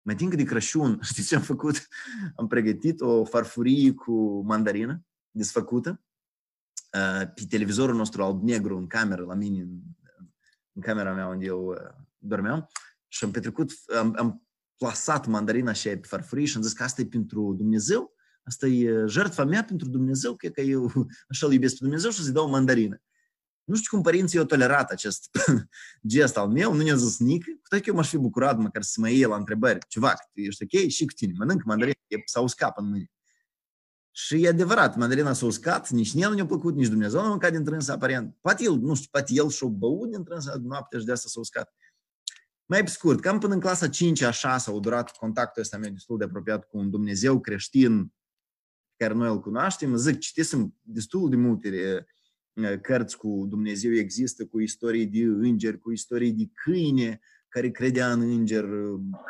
mai timp de Crăciun, știți ce am făcut? Am pregătit o farfurie cu mandarină desfăcută pe televizorul nostru alb-negru în cameră la mine, în camera mea unde eu dormeam și am petrecut, am plasat mandarina și pe farfurii și am zis că asta e pentru Dumnezeu, asta e jertfa mea pentru Dumnezeu, că eu așa îl iubesc pe Dumnezeu și o să-i dau o mandarină. Nu știu cum părinții au tolerat acest gest al meu, nu ne-a zis nic, cu toate că eu m-aș fi bucurat măcar să mă iei la întrebări, ceva, că tu ești ok și cu tine, mănâncă mandarina, s-a uscat în mâine. Și e adevărat, mandarina s-a uscat, nici el nu ne-a plăcut, nici Dumnezeu nu a mâncat din trânsă aparent. Poate el, nu știu, poate el și-a băut din trânsă noaptea și de asta s-a uscat. Mai pe scurt, cam până în clasa 5-a, 6-a au durat contactul ăsta meu destul de apropiat cu un Dumnezeu creștin pe care noi îl cunoaștem. Zic, citisem destul de multe cărți cu Dumnezeu există, cu istorii de îngeri, cu istorii de câine care credea în înger,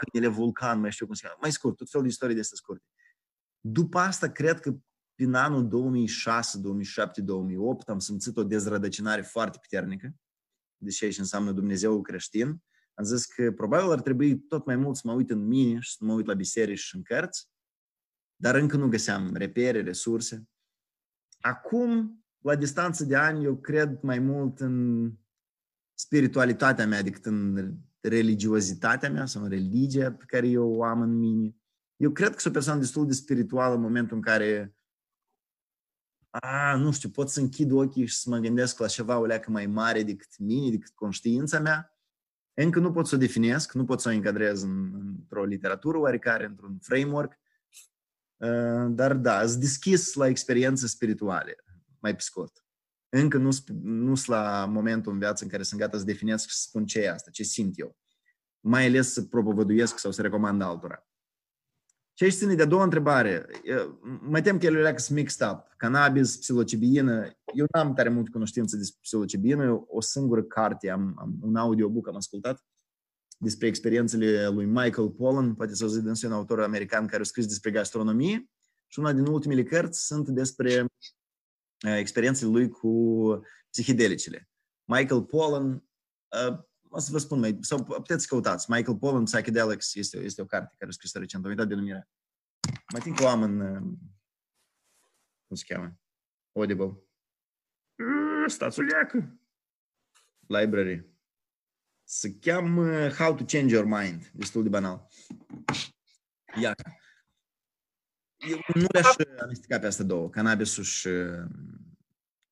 câinele vulcan, mai știu cum se cheamă. Mai scurt, tot felul de istorii de astea scurte. După asta, cred că prin anul 2006, 2007, 2008 am simțit o dezrădăcinare foarte puternică de ce aici înseamnă Dumnezeu creștin. Am zis că probabil ar trebui tot mai mult să mă uit în mine și să mă uit la biserici și în cărți, dar încă nu găseam repere, resurse. Acum, la distanță de ani, eu cred mai mult în spiritualitatea mea decât în religiozitatea mea sau în religia pe care eu o am în mine. Eu cred că sunt o persoană destul de spirituală în momentul în care nu știu, pot să închid ochii și să mă gândesc la ceva o leacă mai mare decât mine, decât conștiința mea. Încă nu pot să o definesc, nu pot să o încadrez într-o literatură oarecare, într-un framework, dar da, sunt deschis la experiențe spirituale, mai pe scurt. Încă nu sunt la momentul în viață în care sunt gata să definesc și să spun ce e asta, ce simt eu. Mai ales să propovăduiesc sau să recomand altora. Ce aici ține de a doua întrebare, mă tem că ele sunt mixed up, cannabis, psilocibină. Eu n-am tare mult cunoștință despre psilocibină, eu o singură carte, am un audiobook, am ascultat despre experiențele lui Michael Pollan, poate să auziți dânsul, un autor american care a scris despre gastronomie și una din ultimele cărți sunt despre experiențele lui cu psihedelicele. Michael Pollan, o să vă spun mai, sau puteți să căutați. Michael Pollan, Psychedelics, este o carte care a scris-o recent, am uitat denumirea. Mai timp că o am în, cum se cheamă? Audible. Stați o leacă! Library. Se cheamă How to Change Your Mind. Destul de banal. Iaca. Eu nu le-aș amesteca pe astea două, cannabisul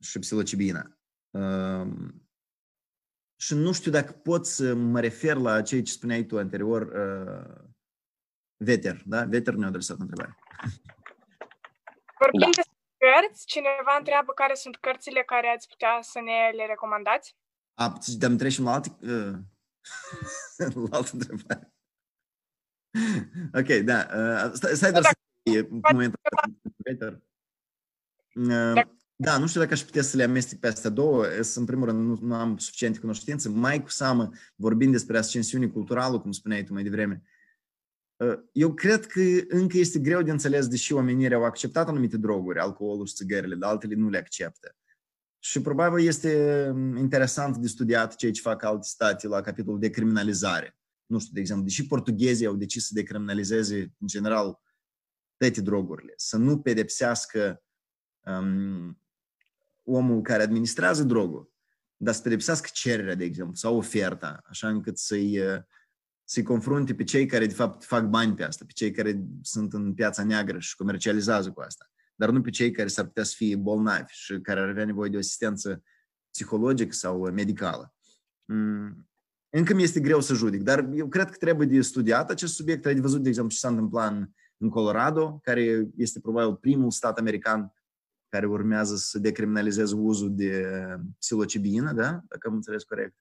și psilocibina. Și nu știu dacă pot să mă refer la ceea ce spuneai tu anterior, Veter, da? Veter ne-a adresat întrebarea. Vorbim despre cărți, cineva întreabă care sunt cărțile care ați putea să ne le recomandați? Dar trecem la altă întrebare. Ok, da. Stai, dar să... Da, nu știu dacă aș putea să le amestec pe astea două. În primul rând, nu am suficiente cunoștințe. Mai cu seamă, vorbind despre ascensiune culturală, cum spuneai tu mai devreme, eu cred că încă este greu de înțeles, deși omenirea au acceptat anumite droguri, alcoolul și țigările, dar altele nu le acceptă. Și probabil este interesant de studiat ceea ce fac alte state la capitolul de criminalizare. Nu știu, de exemplu, deși portughezii au decis să decriminalizeze, în general, toate drogurile, să nu pedepsească omul care administrează drogul, dar să pedepsească cererea, de exemplu, sau oferta, așa încât să-i confrunte pe cei care, de fapt, fac bani pe asta, pe cei care sunt în piața neagră și comercializează cu asta, dar nu pe cei care s-ar putea să fie bolnavi și care ar avea nevoie de o asistență psihologică sau medicală. Încă mi este greu să judec, dar eu cred că trebuie de studiat acest subiect. Ai de văzut, de exemplu, ce s-a întâmplat în Colorado, care este probabil primul stat american care urmează să decriminalizeze uzul de psilocibină, da? Dacă am înțeles corect.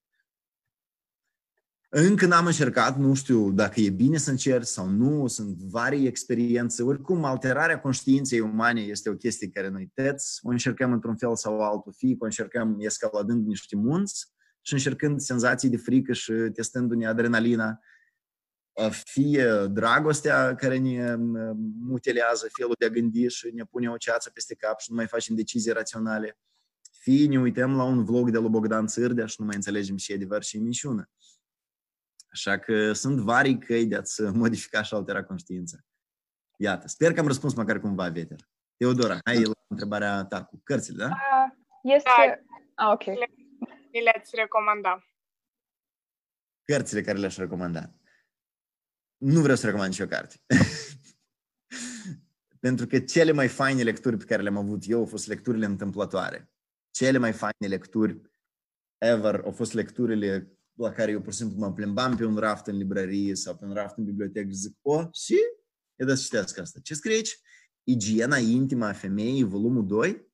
Încă n-am încercat, nu știu dacă e bine să încerci sau nu, sunt varii experiențe. Oricum, alterarea conștiinței umane este o chestie care noi toți o încercăm într-un fel sau altul, fie o încercăm escaladând niște munți și încercând senzații de frică și testându-ne adrenalina, fie dragostea care ne mutilează felul de a gândi și ne pune o ceață peste cap și nu mai facem decizii raționale, fie ne uităm la un vlog de la Bogdan Țârdea și nu mai înțelegem și adevăr și minciună. Așa că sunt varii căi de a-ți modifica și altera conștiința. Iată, sper că am răspuns măcar cumva, Peter. Teodora, hai la întrebarea ta cu cărțile, da? Este... Ah, ok. Mi le-ați recomanda. Cărțile care le-aș recomanda. Nu vreau să recomand nicio carte. Pentru că cele mai faine lecturi pe care le-am avut eu au fost lecturile întâmplătoare. Cele mai faine lecturi ever au fost lecturile la care eu, pur și simplu, mă plimbam pe un raft în librărie sau pe un raft în bibliotecă și zic, o, și? E da să citească asta. Ce scrie aici? Igiena intimă a femeii, volumul 2.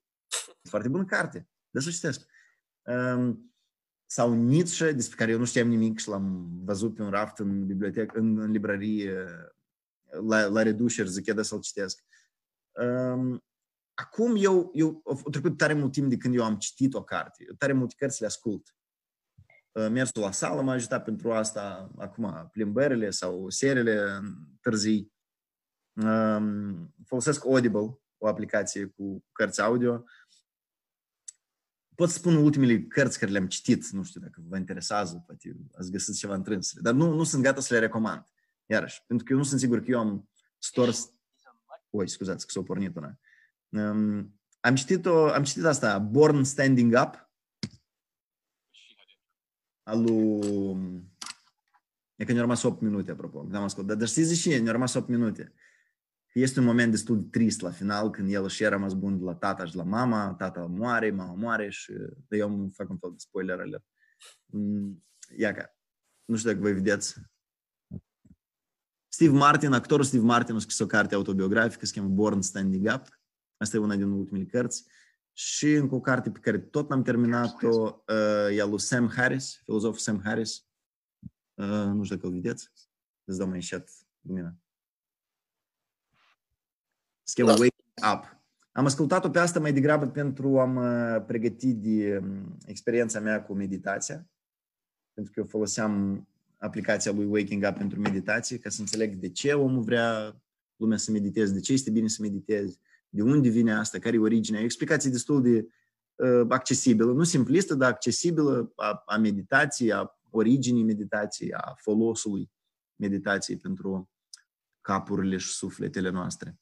Foarte bună carte. Da să citească. Sau Nietzsche, despre care eu nu știam nimic și l-am văzut pe un raft în bibliotecă, în librărie, la reduceri, zic, e da să-l citesc. Acum eu a trecut tare mult timp de când eu am citit o carte. Eu tare multe cărți le ascult. Mersul la sală m-a ajutat pentru asta, acum, plimbările sau seriile târzii. Folosesc Audible, o aplicație cu cărți audio. Pot să spun ultimele cărți care le-am citit, nu știu dacă vă interesează, poate ați găsit ceva în trânsele, dar nu sunt gata să le recomand, iarăși, pentru că eu nu sunt sigur că eu am stors... Oi, scuzați că s-a pornit una. Am citit asta, Born Standing Up, alu... E că ne-au rămas 8 minute, apropo, n-am ascultat. Dar știți și ne-au rămas 8 minute. Este un moment destul de trist la final, când el și era rămas bun de la tata și de la mama, tata moare, mama moare și eu îmi fac un fel de spoiler alert. Iaca, nu știu dacă voi vedeți. Steve Martin, actorul Steve Martin a scris o carte autobiografică, se cheamă Born Standing Up. Asta e una din ultimele cărți. Și încă o carte pe care tot n-am terminat-o, e lui Sam Harris, filozoful Sam Harris. Nu știu dacă îl vedeți. Îți dau mai înșat, Lumina. Se cheamă Waking Up. Am ascultat-o pe asta mai degrabă pentru am pregătit de experiența mea cu meditația. Pentru că eu foloseam aplicația lui Waking Up pentru meditație, ca să înțeleg de ce omul vrea lumea să mediteze, de ce este bine să mediteze, de unde vine asta, care e originea. E o explicație destul de accesibilă, nu simplistă, dar accesibilă a meditației, a originii meditației, a folosului meditației pentru capurile și sufletele noastre.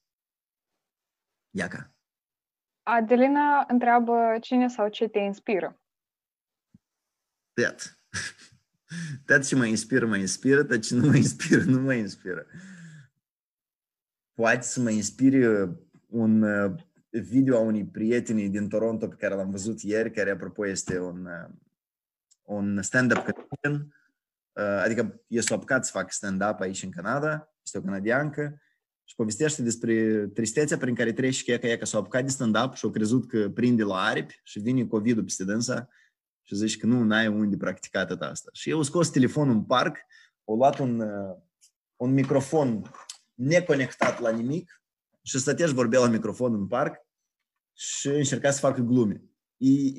Iaca. Adelina întreabă cine sau ce te inspiră. Tăt ce mă inspiră, tăt ce nu mă inspiră, nu mă inspiră. Poate să mă inspire un video a unei prietenii din Toronto pe care l-am văzut ieri, care, apropo, este un stand-up canadian, adică e s-o apucat să fac stand-up aici în Canada, este o canadiancă și povestește despre tristețea prin care trece ea că s-o apucat de stand-up și o crezut că prinde la aripi și vine COVID-ul peste dânsa și zici că nu, n-ai unde practica tata asta. Și eu scos telefonul în parc, o luat un microfon neconectat la nimic, și stătea și vorbea la microfon în parc și încerca să facă glume.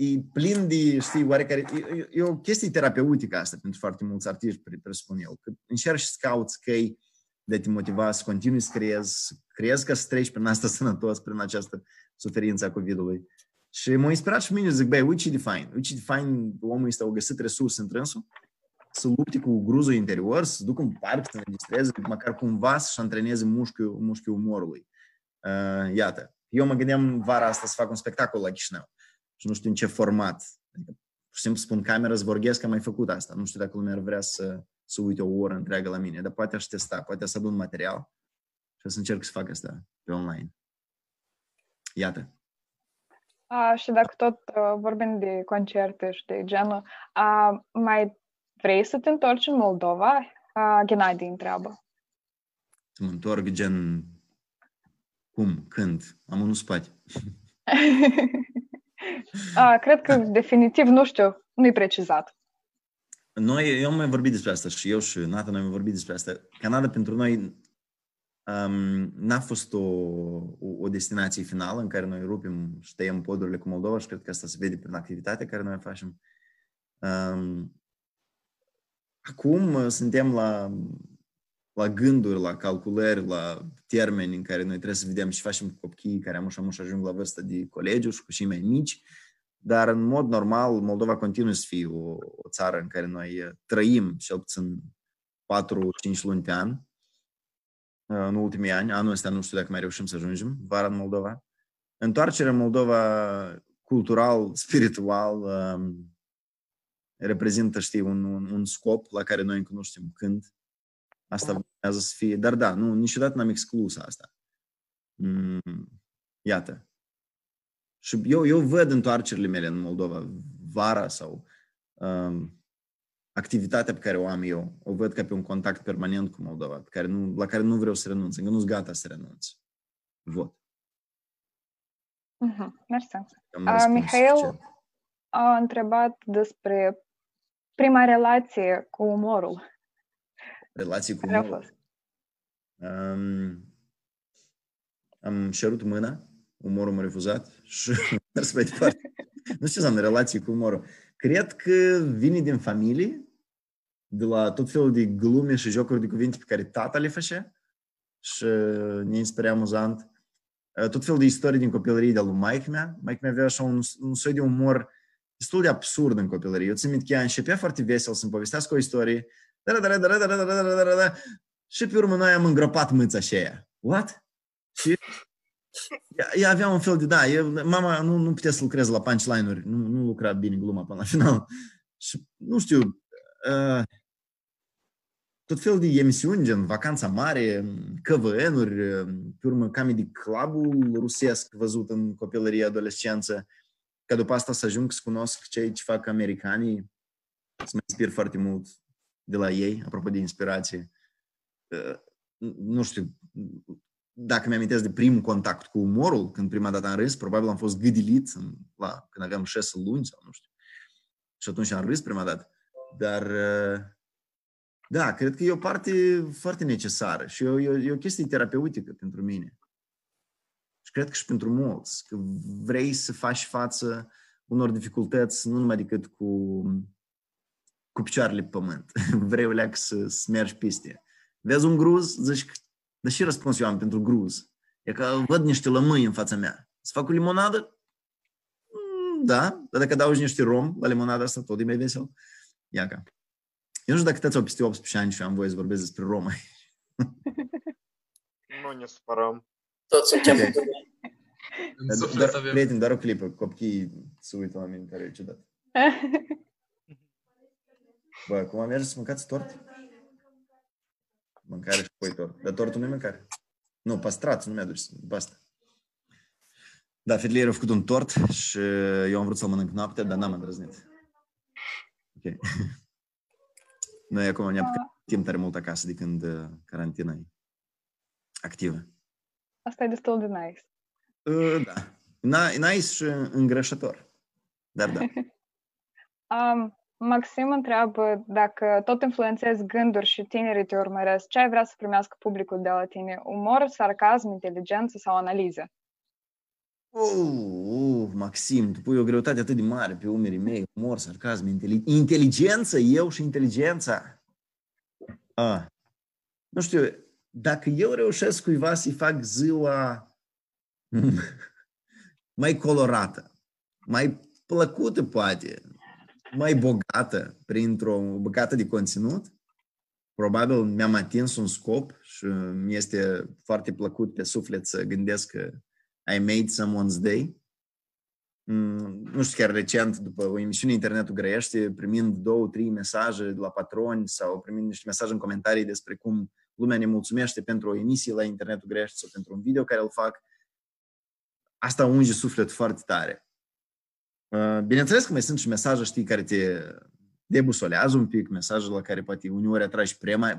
E plin de, știi, oarecare... E o chestie terapeutică asta pentru foarte mulți artiști, presupun eu. Că încerci să cauți căi de a te motiva să continui să creezi, să creezi ca să treci prin asta sănătos, prin această suferință a COVID-ului. Și m-a inspirat și mine, zic, băi, uite ce de fain. Uite ce de fain omul ăsta, a găsit resurse în trânsul, să lupte cu gruzul interior, să ducă în parc, să ne distreze, măcar cumva să-și antreneze mușchiul umorului. Iată, eu mă gândeam vara asta să fac un spectacol la Chișinău. Și nu știu în ce format. Adică, pur și simplu spun camera, zborghez că am mai făcut asta. Nu știu dacă lumea ar vrea să uite o oră întreagă la mine, dar poate aș testa, poate să adun material și să încerc să fac asta pe online. Iată. Și dacă tot vorbim de concerte și de genul, mai vrei să te întorci în Moldova? Gennady întreabă. Să mă întorc gen... Cum? Când? Am unul spate. Cred că definitiv, nu știu, nu-i precizat. Noi, eu am mai vorbit despre asta și eu și Nata, noi am vorbit despre asta. Canada pentru noi n-a fost o destinație finală în care noi rupim și tăiem podurile cu Moldova și cred că asta se vede prin activitatea care noi facem. Acum suntem la gânduri, la calculări, la termeni în care noi trebuie să vedem ce facem cu copiii care amuși ajung la vârsta de colegiu și cu cei mai mici, dar în mod normal Moldova continuă să fie o țară în care noi trăim cel puțin 4-5 luni pe an în ultimii ani. Anul ăsta nu știu dacă mai reușim să ajungem vara în Moldova. Întoarcerea în Moldova cultural, spiritual reprezintă, știi, un scop la care noi încă nu știm când. Asta urmează să fie, dar da, nu, niciodată n-am exclus asta. Iată. Și eu văd întoarcerile mele în Moldova, vara sau activitatea pe care o am eu, o văd ca pe un contact permanent cu Moldova, la care nu vreau să renunț, încă nu-s gata să renunț. Vot. Mersi. Mihail a întrebat despre prima relație cu umorul. Relații cu umorul. Am șerut mâna, umorul m-a refuzat și mers mai departe. Nu știu ce înseamnă relații cu umorul. Cred că vine din familie, de la tot felul de glume și jocuri de cuvinte pe care tata le făcea și ne inspira amuzant. Tot felul de istorie din copilărie de-a lui maică mea. Maică mea avea așa un soi de umor destul de absurd în copilărie. Eu țin minte că ea începea foarte vesel să-mi povestească o istorie. Și pe urmă noi am îngropat mâța și aia. What? Și ea avea un fel de, da, mama nu putea să lucreze la punchline-uri, nu lucra bine gluma până la final. Și, nu știu, tot felul de emisiuni, gen Vacanța Mare, KVN-uri, pe urmă Comedy Club-ul rusesc văzut în copilărie, adolescență, ca după asta să ajung să cunosc cei ce fac americanii, să mă inspir foarte mult de la ei, apropo de inspirație. Nu știu, dacă mi-amintesc de primul contact cu umorul, când prima dată am râs, probabil am fost gâdilit când aveam 6 luni sau nu știu. Și atunci am râs prima dată. Dar, da, cred că e o parte foarte necesară și e o chestie terapeutică pentru mine. Și cred că și pentru mulți, că vrei să faci față unor dificultăți, nu numai decât cu picioarele pe pământ. Vrei o leacă să mergi piste. Vezi un gruz, zici că... Dar și răspuns eu am pentru gruz. E că văd niște lămâi în fața mea. Să fac o limonadă? Da. Dar dacă adaugi niște rom la limonada asta, tot e mai vesel. Iaca. Eu nu știu dacă tăți-au peste 18 ani și am voie să vorbesc despre rom. Nu ne supărăm. Tot suntem. Prieteni, doar o clipă. Copiii se uită la mine care e ciudat. Bă, cum merge să mâncați tort? Mâncare și pui tort. Dar tortul nu-i mâncare. Nu, pastrați, nu mi-a dus. Basta. Da, Fedelier a făcut un tort și eu am vrut să-l mănânc noaptea, dar n-am îndrăznit. Ok. Noi acum ne-am timp tare mult acasă de când carantina e activă. Asta e destul de nice. Da. Nice și îngrășător. Dar da. Maxim întreabă dacă tot influențezi gânduri și tinerii te urmăresc, ce ai vrea să primească publicul de la tine? Umor, sarcasm, inteligență sau analiză? Maxim, tu pui o greutate atât de mare pe umerii mei, umor, sarcasm, inteligență, eu și inteligența. Nu știu, dacă eu reușesc cuiva să-i fac ziua mai colorată, mai plăcută, poate, mai bogată, printr-o bucată de conținut, probabil mi-am atins un scop și mi este foarte plăcut pe suflet să gândesc că I made someone's day. Nu știu, chiar recent, după o emisiune Internetul Greșește, primind 2-3 mesaje de la patroni sau primind niște mesaje în comentarii despre cum lumea ne mulțumește pentru o emisie la Internetul Greșește sau pentru un video care îl fac, asta unge suflet foarte tare. Bineînțeles că mai sunt și mesaje, știi, care te debusolează un pic, mesaje la care poate uneori atragi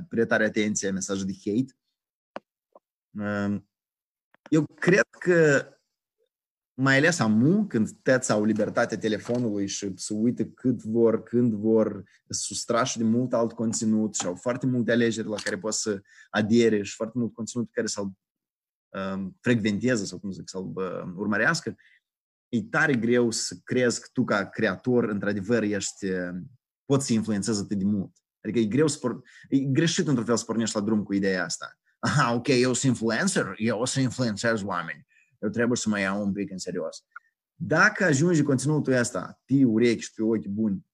prea tare atenție, mesaje de hate. Eu cred că mai ales amu, când tăți au libertatea telefonului și se uită cât vor, când vor, se sustrași de mult alt conținut și au foarte multe alegeri la care poți să adiere și foarte mult conținut care să-l frecventeze sau, cum zic, să-l urmărească, e tare greu să crezi că tu, ca creator, într-adevăr, poți să influențezi atât de mult. Adică e greu, e greșit într-un fel să pornești la drum cu ideea asta. Aha, ok, eu sunt influencer, eu o să influențez oameni. Eu trebuie să mă iau un pic în serios. Dacă ajunge conținutul ăsta pe urechi și pe ochi buni,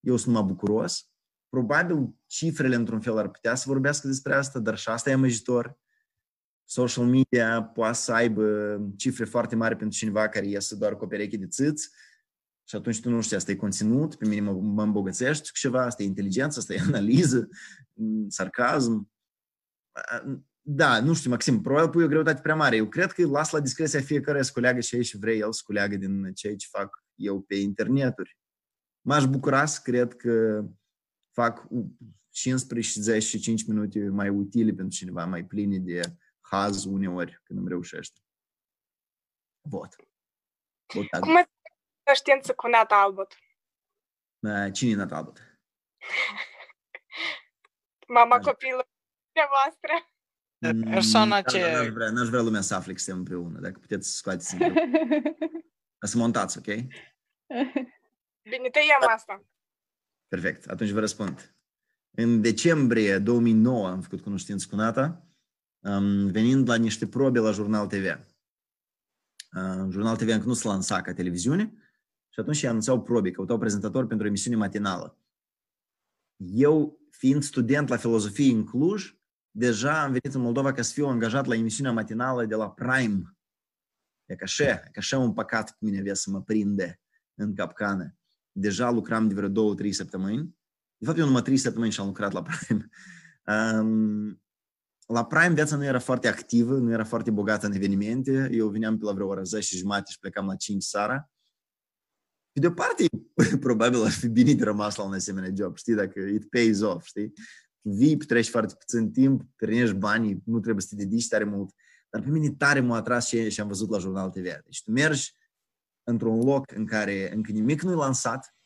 eu sunt numai bucuros. Probabil cifrele, într-un fel, ar putea să vorbească despre asta, dar și asta e amăgitor. Social media poate să aibă cifre foarte mari pentru cineva care iese doar cu o pereche de țâți și atunci tu nu știi, asta e conținut, pe mine mă îmbogățești cu ceva, asta e inteligență, asta e analiză, sarcasm. Da, nu știu, Maxim, probabil pui o greutate prea mare. Eu cred că îi las la discreția fiecare să culeagă ce și vrei el să culeagă din ceea ce fac eu pe interneturi. M-aș bucura să cred că fac 15-15 minute mai utile pentru cineva, mai pline de haz uneori, când îmi reușește. Vot. Cum ați cunoștință cu Nata Albut? Cine e Nata Albut? Mama copilului voastră. Persoana ce... N-aș vrea lumea să afle că suntem împreună, dacă puteți să scoateți să montați, ok? Bine, te iau asta. Perfect, atunci vă răspund. În decembrie 2009 am făcut cunoștință cu Nata, venind la niște probe la Jurnal TV. Jurnal TV încă nu se lansa ca televiziune și atunci ei anunțau probe, căutau prezentatori pentru o emisiune matinală. Eu, fiind student la filozofie în Cluj, deja am venit în Moldova ca să fiu angajat la emisiunea matinală de la Prime. E ca așa un păcat cu mine avea să mă prinde în capcană. Deja lucram de vreo 2-3 săptămâni. De fapt, eu numai 3 săptămâni și am lucrat la Prime. La Prime viața nu era foarte activă, nu era foarte bogată în evenimente. Eu veneam pe la vreo oră 10:30 și plecam la 5 seara. Pe de-o parte, probabil ar fi bine de rămas la un asemenea job, știi, dacă it pays off, știi? Vii, petreci foarte puțin timp, primești banii, nu trebuie să te dedici tare mult. Dar pe mine tare m-a atras și am văzut la Jurnal TV. Deci tu mergi într-un loc în care încă nimic nu-i lansat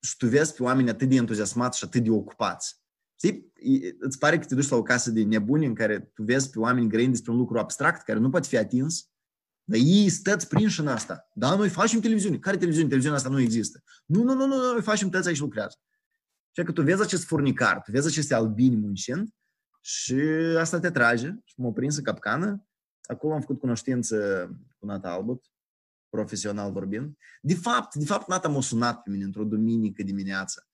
și tu vezi pe oameni atât de entuziasmați și atât de ocupați. Știi? Îți pare că te duci la o casă de nebuni în care tu vezi pe oameni grăind despre un lucru abstract care nu poate fi atins, dar ei stăți prinși în asta. Da, noi facem televiziune. Care televiziune? Televiziunea asta nu există. Nu, noi facem, tăți aici lucrează. Și că tu vezi acest furnicar, tu vezi aceste albini muncind și asta te atrage. Și m-a prins în capcană. Acolo am făcut cunoștință cu Nata Albut, profesional vorbind. De fapt, Nata m-a sunat pe mine într-o duminică dimineață,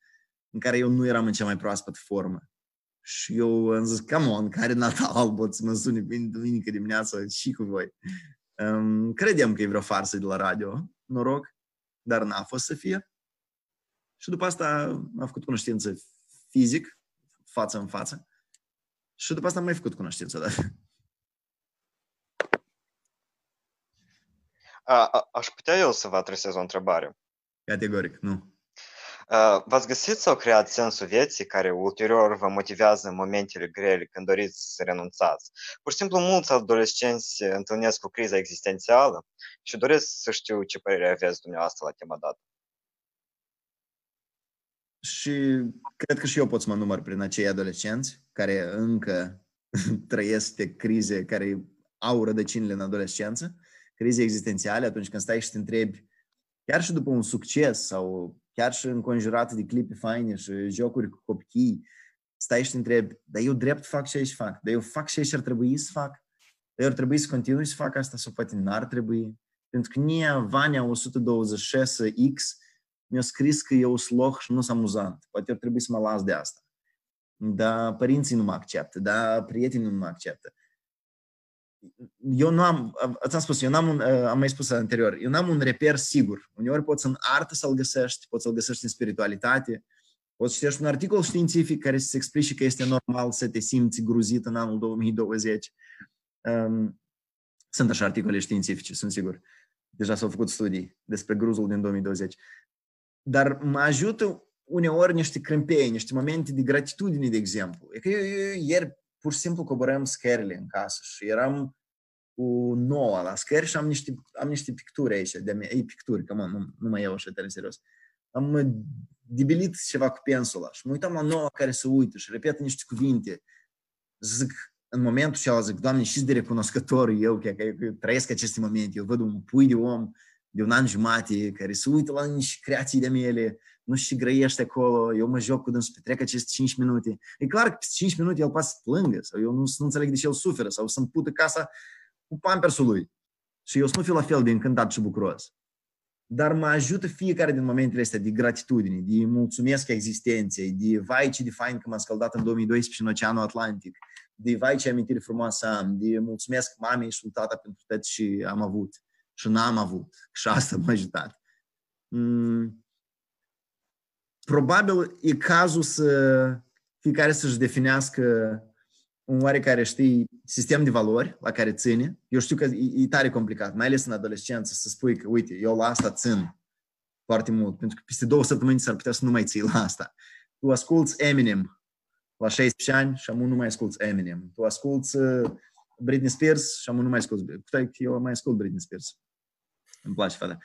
în care eu nu eram în cea mai proaspătă formă. Și eu am zis, come on, care Nata Albut să mă sune pe mine duminică dimineață și cu voi. Credeam că e vreo farsă de la radio, noroc, dar n-a fost să fie. Și după asta am făcut cunoștință fizic, față în față. Și după asta am mai făcut cunoștință, dar... Aș putea eu să vă adresez o întrebare? Categoric, nu. V-ați găsit sau creat sensul vieții care ulterior vă motivează în momentele grele când doriți să renunțați? Pur și simplu mulți adolescenți se întâlnesc cu criza existențială și doresc să știu ce părere aveți dumneavoastră la tema dată. Și cred că și eu pot să mă număr prin acei adolescenți care încă trăiesc de crize care au rădăcinile în adolescență, crize existențiale, atunci când stai și te întrebi, chiar și după un succes sau chiar și înconjurat de clipe faine și jocuri cu copii, stai și te întrebi, dar eu drept fac ce aici fac, dar eu fac ce aici ar trebui să fac, dar eu ar trebui să continui să fac asta sau poate n-ar trebui. Pentru că Nia Vania 126X mi-a scris că eu sloh și nu sunt amuzant. Poate ar trebui să mă las de asta. Dar părinții nu mă acceptă, dar prietenii nu mă acceptă. Eu nu am, ți-am spus, eu n-am un, am mai spus anterior, eu n-am un reper sigur. Uneori poți în artă să-l găsești, poți să-l găsești în spiritualitate, poți să citești un articol științific care să-ți explice că este normal să te simți gruzit în anul 2020. Sunt așa articole științifice, sunt sigur. Deja s-au făcut studii despre gruzul din 2020. Dar mă ajută uneori niște crâmpei, niște momente de gratitudine, de exemplu. E că eu ieri pur și simplu coborăm scările în casă și eram cu 9 la scări și am niște picturi aici. Ei, picturi, că mă, nu mai iau așa tare serios. Am debilit ceva cu pensula și mă uitam la 9 care se uită și repetă niște cuvinte. Zic, în momentul acela zic, Doamne, și de recunoscător eu, că eu trăiesc aceste momente, eu văd un pui de om de un an jumate, care se uită la niște creații de mele, nu știu ce grăiește acolo, eu mă joc cu dânsul, petrec aceste 5 minute. E clar că 5 minute el poate să plângă, sau eu nu înțeleg de ce el suferă, sau să-mi pută casa cu pampersul lui. Și eu să nu fiu la fel de încântat și bucuros. Dar mă ajută fiecare din momentele astea de gratitudine, de mulțumesc existenței, de vai ce de fain că m-am scaldat în 2012 în Oceanul Atlantic, de vai ce amintiri frumoase am, de mulțumesc mamei și tata pentru tot ce am avut și n-am avut. Și asta m-a ajutat. Probabil e cazul să fiecare să-și definească un oarecare, știi, sistem de valori la care ține. Eu știu că e tare complicat, mai ales în adolescență, să spui că, uite, eu la asta țin foarte mult, pentru că peste 2 săptămâni s-ar putea să nu mai ții la asta. Tu asculți Eminem la 16 ani și amu nu mai asculți Eminem. Tu asculți Britney Spears și amu nu mai asculți Britney Spears. Eu mai ascult Britney Spears. Îmi place fata.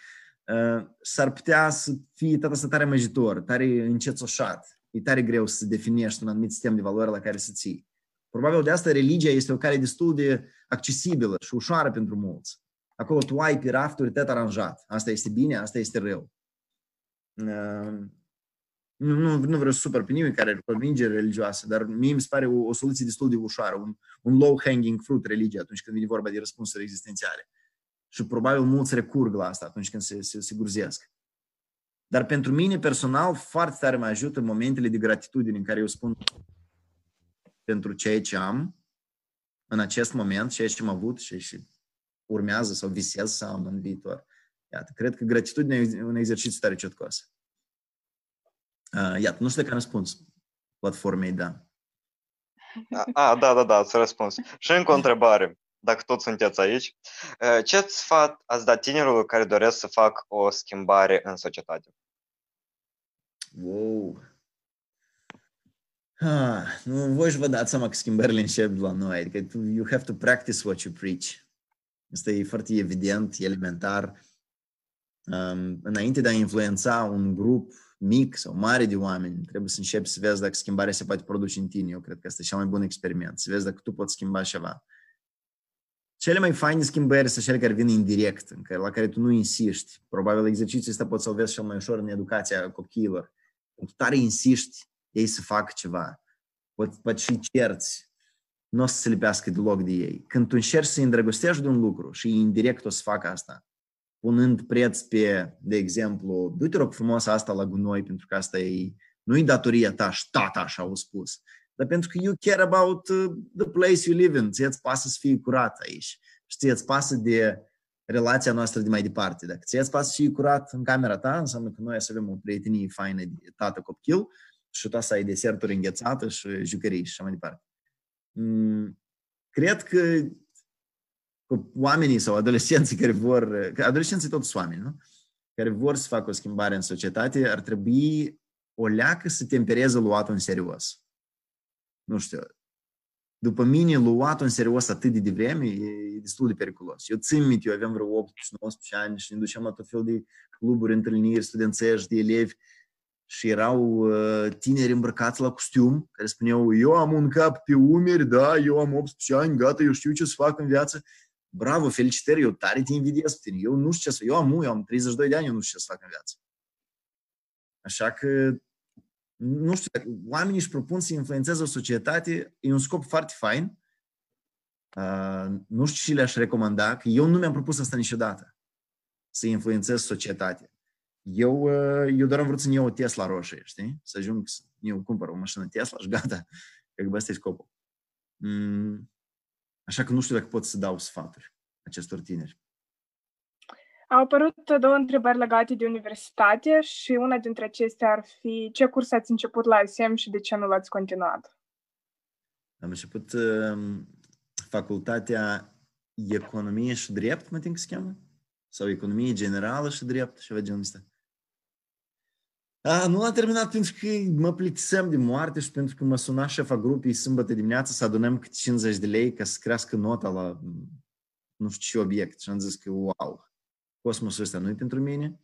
S-ar putea să fie tot asta tare măjitor, tare încețoșat. E tare greu să definești un anumit sistem de valori la care să ții. Probabil de asta religia este o cale destul de accesibilă și ușoară pentru mulți. Acolo tu ai pe rafturi tot aranjat. Asta este bine, asta este rău. Nu vreau să supăr pe nimeni care are convingeri religioase, dar mie mi se pare o soluție destul de ușoară, un low-hanging fruit religie atunci când vine vorba de răspunsuri existențiale. Și probabil mulți recurg la asta atunci când se gruzesc. Dar pentru mine personal foarte tare mă ajută momentele de gratitudine în care eu spun pentru ceea ce am în acest moment, ceea ce am avut și urmează sau visez să am în viitor. Iată, cred că gratitudinea e un exercițiu tare ciotcos. Iată, nu știu dacă am răspuns platformei, da. Da, ați răspuns. Și încă o întrebare, dacă toți sunteți aici. Ce sfat ați dat tinerilor care doresc să facă o schimbare în societate? Wow! Nu, voi și vă dați seama că schimbările încep de la noi. Adică you have to practice what you preach. Asta e foarte evident, elementar. Înainte de a influența un grup mic sau mare de oameni, trebuie să începi să vezi dacă schimbarea se poate produce în tine. Eu cred că asta e cel mai bun experiment. Să vezi dacă tu poți schimba ceva. Cele mai faine schimbări sunt cele care vin indirect, la care tu nu insiști. Probabil exercițiul ăsta poți să-l vezi cel mai ușor în educația copiilor. Tu tare insiști ei să facă ceva. Poate și cerți. Nu o să se lipească deloc de ei. Când tu încerci să îi îndrăgostești de un lucru și indirect o să facă asta, punând preț pe, de exemplu, du-te rog frumos asta la gunoi, pentru că asta e, nu-i datoria ta și tata așa au spus, dar pentru că you care about the place you live in, ție-ți pasă să fii curat aici și ție-ți pasă de relația noastră de mai departe. Dacă ție-ți pasă să fii curat în camera ta, înseamnă că noi să avem o prietenie faină de tată-copil și tu să ai deserturi înghețată și jucării și așa mai departe. Cred că oamenii sau adolescenții care vor, că adolescenții totuși oameni, nu? Care vor să facă o schimbare în societate, ar trebui o leacă să tempereze luatul în serios. Nu știu, după mine luatul în serios atât de devreme e destul de periculos. Eu țin minte, eu aveam vreo 18-19 ani și ne duceam la tot fel de cluburi, întâlniri, studențești, de elevi și erau tineri îmbrăcați la costum, care spuneau, eu am un cap pe umeri, da, eu am 18 ani, gata, eu știu ce să fac în viață. bravo, felicitări, eu tare te invidiez pe tine. Eu nu știu ce să... Eu am 32 de ani, eu nu știu ce să fac în viață. Așa că, nu știu, dacă oamenii își propun să influențeze o societate, e un scop foarte fain. Nu știu ce le-aș recomanda, că eu nu mi-am propus asta niciodată, să influențez societatea. Eu doar am vrut să-mi iau o Tesla roșie, știi? Să ajung, eu cumpăr o mașină Tesla și gata, că ăsta e scopul. Așa că nu știu dacă pot să dau sfaturi acestor tineri. Au apărut două întrebări legate de universitate și una dintre acestea ar fi ce curs ați început la SM și de ce nu l-ați continuat? Am început facultatea Economie și Drept, mă tin că se cheamă? Sau Economie Generală și Drept, ceva genul ăsta. Nu l-am terminat pentru că mă plictiseam de moarte și pentru că mă suna șefa grupii sâmbătă dimineața să adunăm câte 50 de lei ca să crească nota la nu știu ce obiect. Și am zis că, wow, cosmosul ăsta nu-i pentru mine.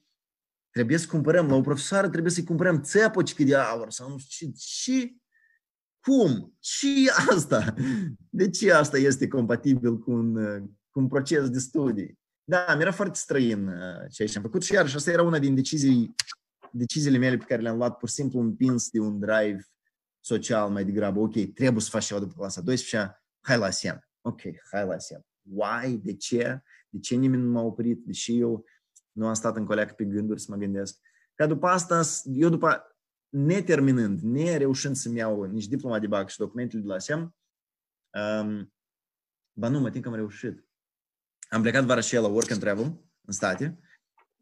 Trebuie să cumpărăm, la o profesoară trebuie să-i cumpărăm țepoci de aur sau nu știu ce. Cum? Și asta? De ce asta este compatibil cu un proces de studii? Da, mi-era foarte străin ceea ce am făcut și iarăși asta era una din deciziile mele pe care le-am luat pur și simplu împins de un drive social mai degrabă. Ok, trebuie să faci ceva după clasa 12, hai la SM. Ok, hai la SM. Why? De ce? De ce nimeni nu m-a oprit? De ce eu nu am stat în coleac pe gânduri să mă gândesc? Ca după asta, eu după neterminând, nereușind să-mi iau nici diploma de bac și documentele de la SM, nu, mă tin că am reușit. Am plecat vara și la work and travel în state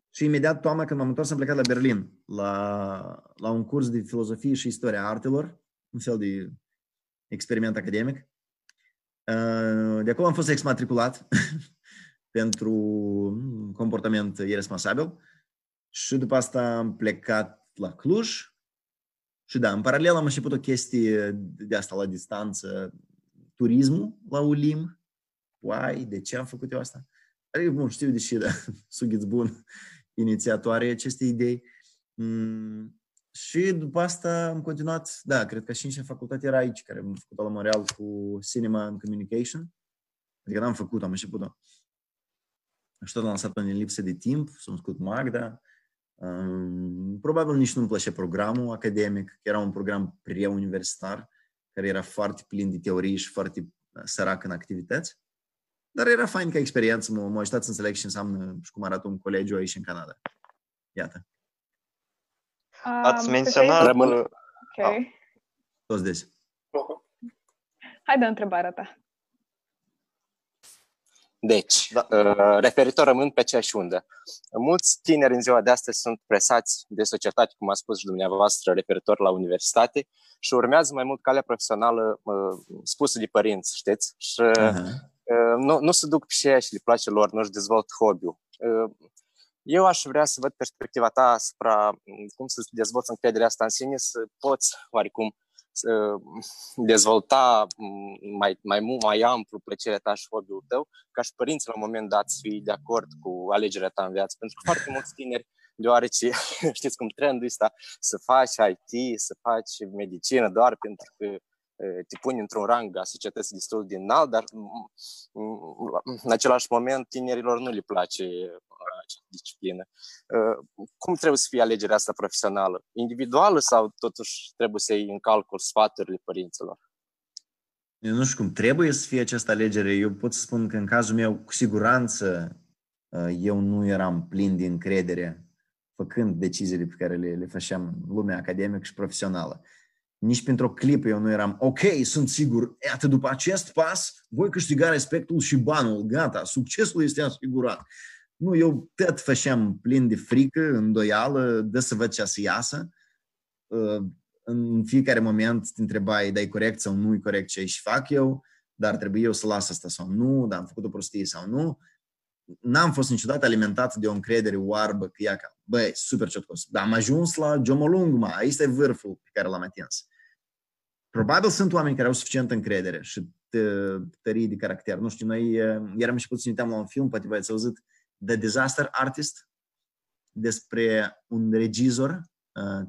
și imediat toamna când m-am întors am plecat la Berlin la un curs de filozofie și istoria artelor, un fel de experiment academic. De acolo am fost exmatriculat pentru comportament iresponsabil și după asta am plecat la Cluj și da, în paralel am început o chestie de asta la distanță, turismul la ULIM. Uai, de ce am făcut eu asta? Adică, bun, știu de ce, dar Sughiț Bun, inițiatoare acestei idei. Și după asta am continuat, da, cred că și în facultate era aici, care am făcut la Montreal cu Cinema and Communication. Adică n-am făcut, am început-o. Și tot am lansat în lipsă de timp, s-a născut Magda. Probabil nici nu-mi plăcea programul academic, era un program preuniversitar, care era foarte plin de teorii și foarte sărac în activități. Dar era fain ca experiență, m-a ajutat să înțeleg ce înseamnă și cum arată un colegiu aici în Canada. Iată. Ați menționat... Rămân... Ok. Toți desi. Hai de întrebarea ta. Deci, referitor rămân pe aceeași undă. Mulți tineri în ziua de astăzi sunt presați de societate, cum a spus și dumneavoastră, referitor la universitate și urmează mai mult calea profesională spusă de părinți, știți? Și... Nu se duc pe ceea ce le place lor, nu-și dezvolt hobby-ul. Eu aș vrea să văd perspectiva ta asupra cum să-ți dezvolți încrederea asta în sine, să poți, oarecum, să dezvolta mai amplu plăcerea ta și hobby-ul tău, ca și părinții la un moment dat să fii de acord cu alegerea ta în viață. Pentru că foarte mulți tineri, deoarece știți cum trendul ăsta, să faci IT, să faci medicină, doar pentru că te puni într-un rang a societății destul de înalt, dar în același moment tinerilor nu le place această disciplină. Cum trebuie să fie alegerea asta profesională? Individuală sau totuși trebuie să iei în calcul sfaturile părinților? Eu nu știu cum trebuie să fie această alegere. Eu pot să spun că în cazul meu, cu siguranță, eu nu eram plin de încredere făcând deciziile pe care le făceam în lumea academică și profesională. Nici pentru o clipă eu nu eram, ok, sunt sigur, iată, după acest pas, voi câștiga respectul și banul, gata, succesul este asigurat. Nu, eu tot făceam plin de frică, îndoială, dă să văd ce să iasă. În fiecare moment te întrebai, da, e corect sau nu e corect ce și fac eu, dar trebuie eu să las asta sau nu, dar am făcut o prostie sau nu. N-am fost niciodată alimentat de o încredere oarbă că ia ca, băi, super ciotcos, dar am ajuns la Jomolungma, aici e vârful pe care l-am atins. Probabil sunt oameni care au suficientă încredere și tării de caracter. Nu știu, noi eram și puțin uitam la un film, poate v-ați auzit, The Disaster Artist, despre un regizor,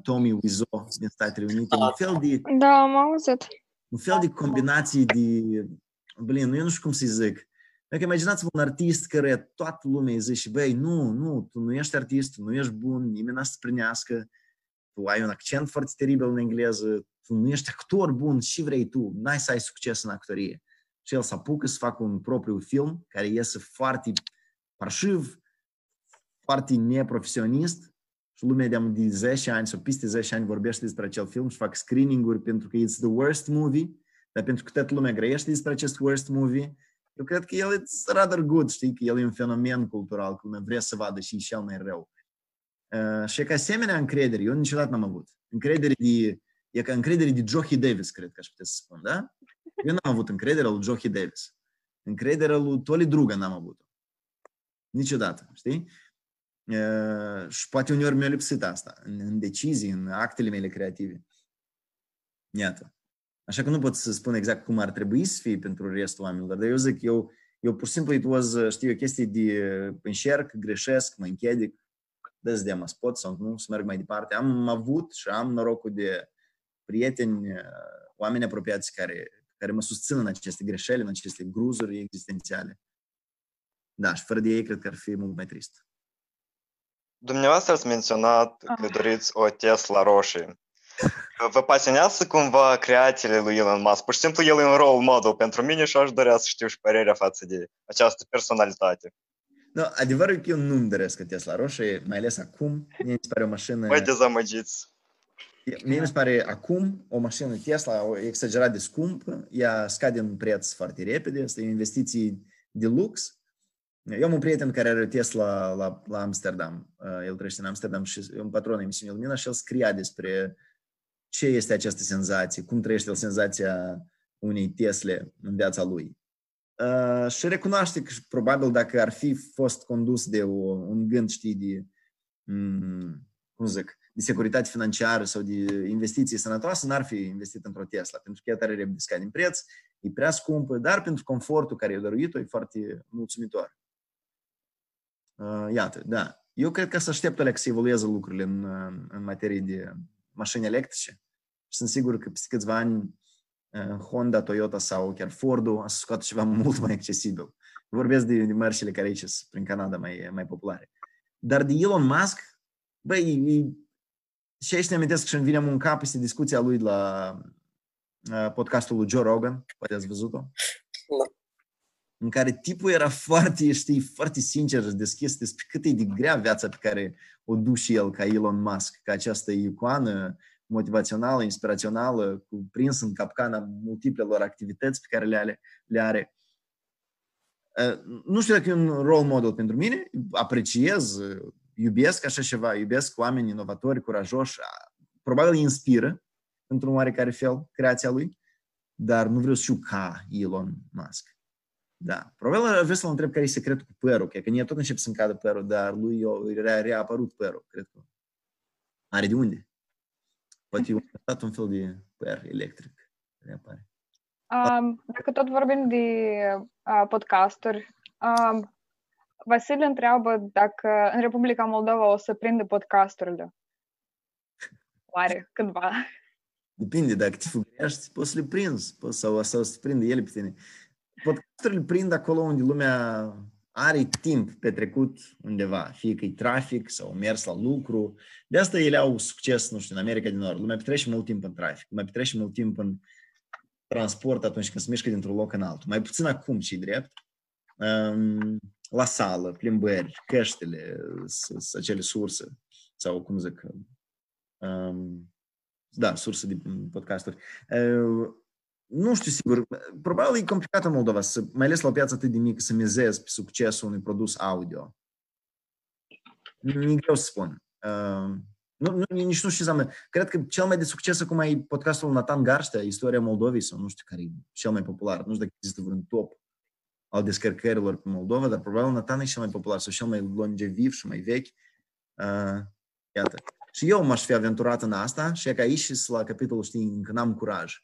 Tommy Wiseau, din Statele Unite. Un fel de combinații de... Blin, eu nu știu cum să-i zic. Dacă imaginați-vă un artist care toată lumea îi zice, băi, nu, tu nu ești artist, tu nu ești bun, nimeni n-a să primească, tu ai un accent foarte teribil în engleză, tu nu ești actor bun, și vrei tu, n-ai să ai succes în actorie. Și el să apucă să facă un propriu film care iese foarte parșiv, foarte neprofesionist și lumea de 10 ani sau peste 10 ani vorbește despre acel film și fac screening-uri pentru că it's the worst movie, dar pentru că toată lumea grăiește despre acest worst movie. Eu cred că el it's rather good, știi, că el e un fenomen cultural, că lumea vrea să vadă și cel mai rău. Și ca asemenea încredere, eu niciodată n-am avut. E ca încredere de Jockey Davis, cred că aș putea să spun, da? Eu n-am avut încrederea lui Jockey Davis. Încrederea lui Toli Druga n-am avut-o. Niciodată, știi? Și poate uneori mi-a lipsit asta, în decizii, în actele mele creative. Iată. Așa că nu pot să spun exact cum ar trebui să fie pentru restul oamenilor, dar eu zic, eu pur și simplu, știu, o chestie de încerc, greșesc, mă închedic, dă-ți mă spot sau nu, să merg mai departe. Am avut și am norocul de prieteni, oameni apropiați care mă susțin în aceste greșeli, în aceste gruzuri existențiale. Da, și fără de ei, cred că ar fi mult mai trist. Dumneavoastră ați menționat că doriți o Tesla roșie. Vă pasionează cumva creațiile lui Elon Musk? Pur și simplu el e un role model pentru mine și aș dorea să știu și părerea față de această personalitate. No, adevărul că eu nu-mi doresc Tesla roșie, mai ales acum. Mie mi se pare o mașină... Mă dezamăgiți. Mie mi se pare acum o mașină Tesla exagerat de scumpă, ea scade în preț foarte repede, asta e investiții de lux. Eu am un prieten care are Tesla la Amsterdam. El trăiește în Amsterdam și e un patron al emisiunii Lumina și el scria despre ce este această senzație, cum trăiește el senzația unei Tesle în viața lui. Și recunoaște că probabil dacă ar fi fost condus de un gând, știi, de, de securitate financiară sau de investiții sănătoase, n-ar fi investit într-o Tesla, pentru că ea tare repede scade în preț, e prea scumpă, dar pentru confortul care i-a dăruit-o e foarte mulțumitor. Iată, da. Eu cred că să aștept alea că se evoluează lucrurile în materie de mașini electrice. Și sunt sigur că peste câțiva ani Honda, Toyota sau chiar Ford-ul a să scoată ceva mult mai accesibil. Vorbesc de mărșile care aici sunt prin Canada mai populare. Dar de Elon Musk, băi, și aici ne amintesc și îmi vine în cap este discuția lui la podcastul lui Joe Rogan, poate ați văzut-o. Da. În care tipul era foarte, foarte sincer și deschis despre cât e de grea viața pe care o duce el ca Elon Musk, ca această icoană motivațională, inspirațională, prins în capcana multiplelor activități pe care le are. Nu știu dacă e un role model pentru mine, apreciez, iubesc așa ceva, iubesc oameni inovatori, curajoși, probabil îi inspiră într-un oarecare fel creația lui, dar nu vreau să știu ca Elon Musk. Da. Probabil ar vrea să-l întreb care e secretul cu părul. Că el tot începe să-mi cadă părul, dar lui i-a reapărut părul. Cred că are de unde. Poate i-a dat un fel de păr electric. Dacă tot vorbim de podcasturi, Vasile întreabă dacă în Republica Moldova o să prindă podcasturile. Oare, cândva? Depinde, dacă te fugărești, poți să le prinzi. Sau să prinde ele pe tine. Podcasturile prind acolo unde lumea are timp petrecut undeva, fie că e trafic sau mers la lucru. De asta ele au succes, nu știu, în America de Nord. Lumea petrece mult timp în trafic, lumea petrece mult timp în transport atunci când se mișcă dintr-un loc în altul. Mai puțin acum, ce-i drept, la sală, plimbări, căștile, acele surse, sau cum zic, da, surse de podcasturi. Nu știu sigur, probabil e complicat în Moldova, mai ales la o piață atât de mică, să mizezi pe succesul unui produs audio. Nu-i greu să spun. Nici nu știu ce înseamnă. Cred că cel mai de succes acum e podcastul Nathan Garștea, Istoria Moldovei, sau nu știu care e cel mai popular. Nu știu dacă există vreun top al descărcărilor pe Moldova, dar probabil Nathan e cel mai popular sau cel mai longeviv și mai vechi. Iată. Și eu m-aș fi aventurat în asta și e că aici și la capitolul, știi, încă n-am curaj.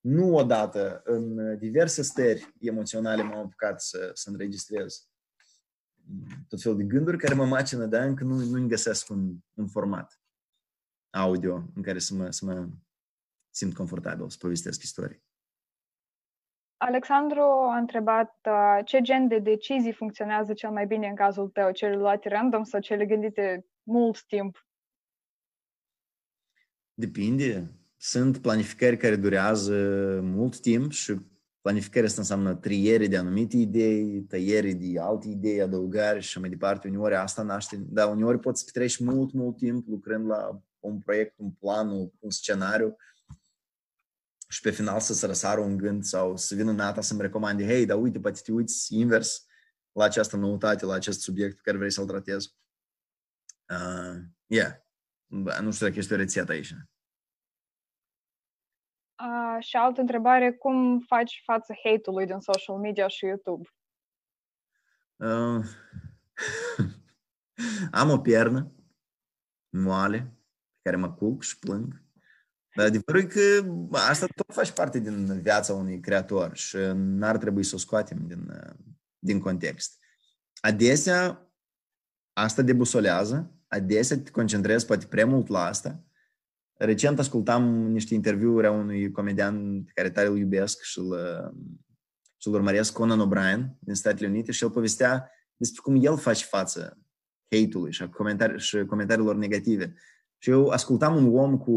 Nu odată, în diverse stări emoționale m-am apucat să înregistrez tot felul de gânduri care mă macină, dar încă nu-mi găsesc un format audio în care să mă simt confortabil, să povestesc istorie. Alexandru a întrebat ce gen de decizii funcționează cel mai bine în cazul tău, cele luate random sau cele gândite mult timp? Depinde. Sunt planificări care durează mult timp și planificarea asta înseamnă triere de anumite idei, tăiere de alte idei, adăugări și mai departe. Uneori asta naște, dar uneori poți să petrești mult timp lucrând la un proiect, un plan, un scenariu și pe final să se răsară un gând sau să vină Nata să-mi recomande, hei, dar uite, poate te uiți invers la această noutate, la acest subiect pe care vrei să-l tratezi. Nu știu dacă este o rețetă aici. Și altă întrebare, cum faci față hate-ului din social media și YouTube? Am o piernă moale pe care mă culc și plâng. Dar adevărul e că asta tot face parte din viața unui creator și n-ar trebui să o scoatem din context. Adesea asta debusolează, adesea te concentrezi poate prea mult la asta. Recent ascultam niște interviuri a unui comedian pe care tare îl iubesc și îl urmăresc, Conan O'Brien, din Statele Unite, și el povestea despre cum el face față hate-ului și comentariilor negative. Și eu ascultam un om cu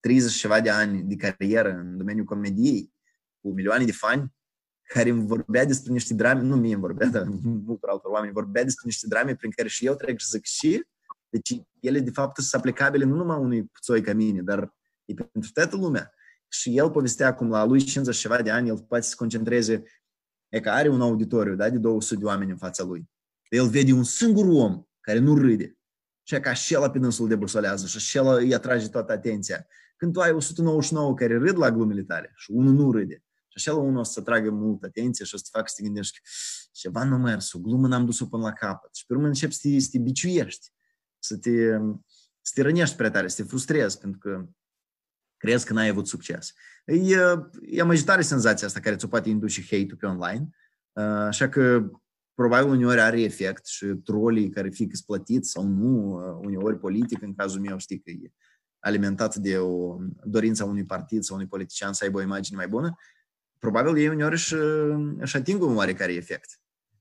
30 ceva de ani de carieră în domeniul comediei, cu milioane de fani, care îmi vorbea despre niște drame, nu mie îmi vorbea, dar multor altor oameni, vorbea despre niște drame prin care și eu trec și zic și... Deci ele, de fapt, sunt aplicabile nu numai unui puțoi ca mine, dar e pentru toată lumea. Și el povestea cum la lui 50 ceva de ani, el poate să se concentreze, e că are un auditoriu, da, de 200 de oameni în fața lui. El vede un singur om care nu râde. Și că așa pe dânsul debursolează și așa îi atrage toată atenția. Când tu ai 199 care râd la glumele tale și unul nu râde, și așa unul o să atragă mult atenție și o să te facă să te gândești ceva nu mers, o glumă n-am dus-o până la capăt. Și pe urmă începi să te biciuiești. Să te rănești prea tare, să te frustrezi, pentru că crezi că n-ai avut succes. E amăgitoare senzația asta care ți-o poate induce hate-ul pe online, așa că probabil uneori are efect și trolii care fie că-s plătiți sau nu, uneori politic, în cazul meu știi că e alimentat de o dorință a unui partid sau unui politician să aibă o imagine mai bună, probabil ei uneori își ating un oarecare efect,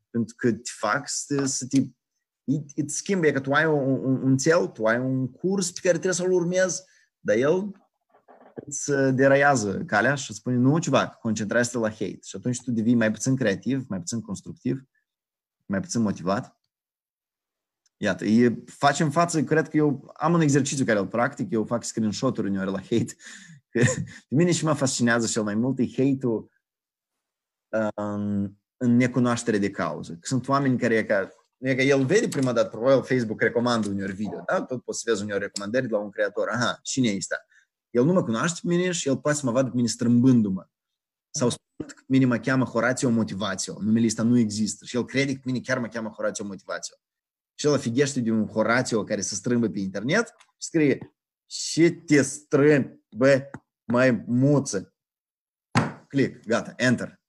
pentru că te fac să te... Îți schimbă, e că tu ai un țel, tu ai un curs pe care trebuie să-l urmezi, dar el îți deraiază calea și îți spune, nu, ceva, concentrează-te la hate. Și atunci tu devii mai puțin creativ, mai puțin constructiv, mai puțin motivat. Iată, facem față, cred că eu am un exercițiu care îl practic, eu fac screenshot-uri uneori la hate. Pe mine și mă fascinează cel mai mult e hate-ul în necunoaștere de cauză. Sunt oameni care e ca... E că el vede prima dată, probabil Facebook recomandă uneori video, da? Tot poți să vezi uneori recomandări de la un creator. Aha, cine e ăsta? El nu mă cunoaște pe mine și el poate să mă vadă pe mine strâmbându-mă. Sau spun că mine mă cheamă Horatio Motivatio. Numele ăsta nu există. Și el crede că pe mine chiar mă cheamă Horatio Motivatio. Și el afighește de un Horatio care se strâmbă pe internet și scrie și te strâmbi, bă, mai muță. Click, gata, enter.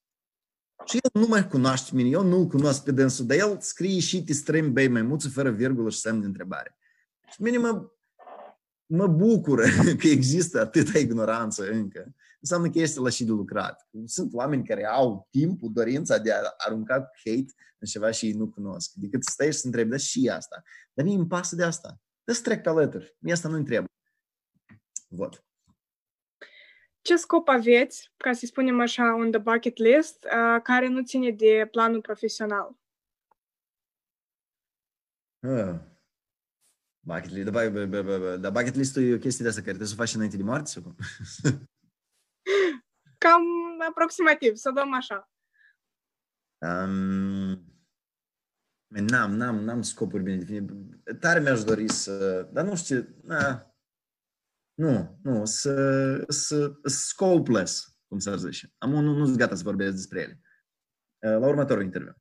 Și el nu mai cunoaște pe mine, eu nu-l cunosc pe dânsul, dar el scrie și te strâmbi, băi, maimuță, fără virgulă și semn de întrebare. Și mine mă bucură că există atâta ignoranță încă. Înseamnă că este la și de lucrat. Sunt oameni care au timpul, dorința de a arunca cu hate în ceva și ei nu cunosc. Decât stai și să întrebi, dar și asta. Dar mie îmi pasă de asta. Dă să trec pe alături. Mie asta nu-mi trebuie. Văd. Ce scop aveți, ca să spunem așa, on the bucket list, care nu ține de planul profesional? Bucket list. Dar bucket list-ul e o chestie de asta care trebuie să o faci înainte de moarte? Sau cum? Cam aproximativ, să dăm așa. N-am scopuri bine definite. Tare mi-aș dori să... Dar nu știu ce... Nu, să scopeless, cum s-ar zice. Nu sunt gata să vorbesc despre ele. La următorul interviu.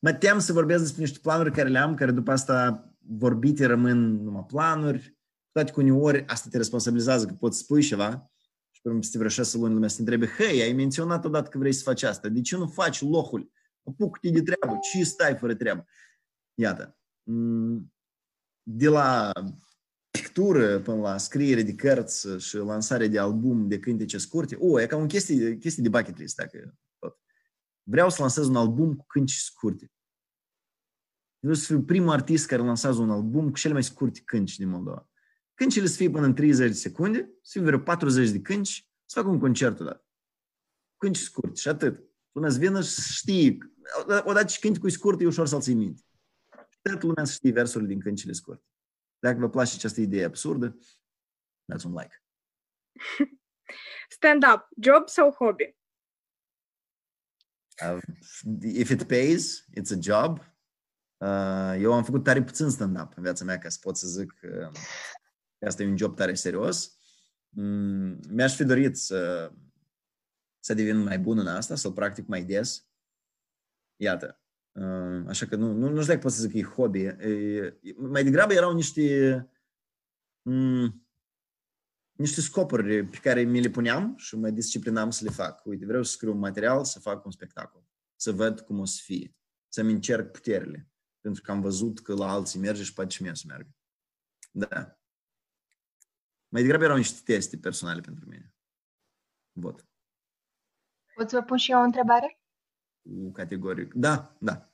Mă tem să vorbesc despre niște planuri care le am, care după asta vorbite rămân numai planuri. Toate cu uneori asta te responsabilizează, că poți spui ceva și pe urmă peste vreo 6 luni lumea să te întrebe, hei, ai menționat odată că vrei să faci asta, de ce nu faci lohul? Apucă-te de treabă, ce stai fără treabă? Iată. De la scriptură până la scriere de cărți și lansare de album de cântece scurte, e ca un chestie de bucket list, dacă tot. Vreau să lansez un album cu cântece scurte. Vreau să fiu primul artist care lansează un album cu cele mai scurte cântece din Moldova. Cântecele să fie până în 30 de secunde, să fie vreo 40 de cântece, să fac un concert odată. Cântece scurte și atât. Până îți vină și știi. Odată și cântecul e scurt, e ușor să-l ții minte. Toată lumea să știe versurile din cântecele scurte. Dacă vă place această idee absurdă, dați un like. Stand-up, job sau hobby? If it pays, it's a job. Eu am făcut tare puțin stand-up în viața mea ca să pot să zic că asta e un job tare serios. Mi-aș fi dorit să devin mai bun în asta, să-l practic mai des. Iată. Așa că nu știu dacă pot să zic că e hobby. Mai degrabă erau niște scopuri pe care mi le puneam și mă disciplinam să le fac. Uite, vreau să scriu un material, să fac un spectacol, să văd cum o să fie, să-mi încerc puterile, pentru că am văzut că la alții merge și poate și mie să meargă. Da. Mai degrabă erau niște teste personale pentru mine. Vot. Pot să vă pun și eu o întrebare? Categoric. Da, da.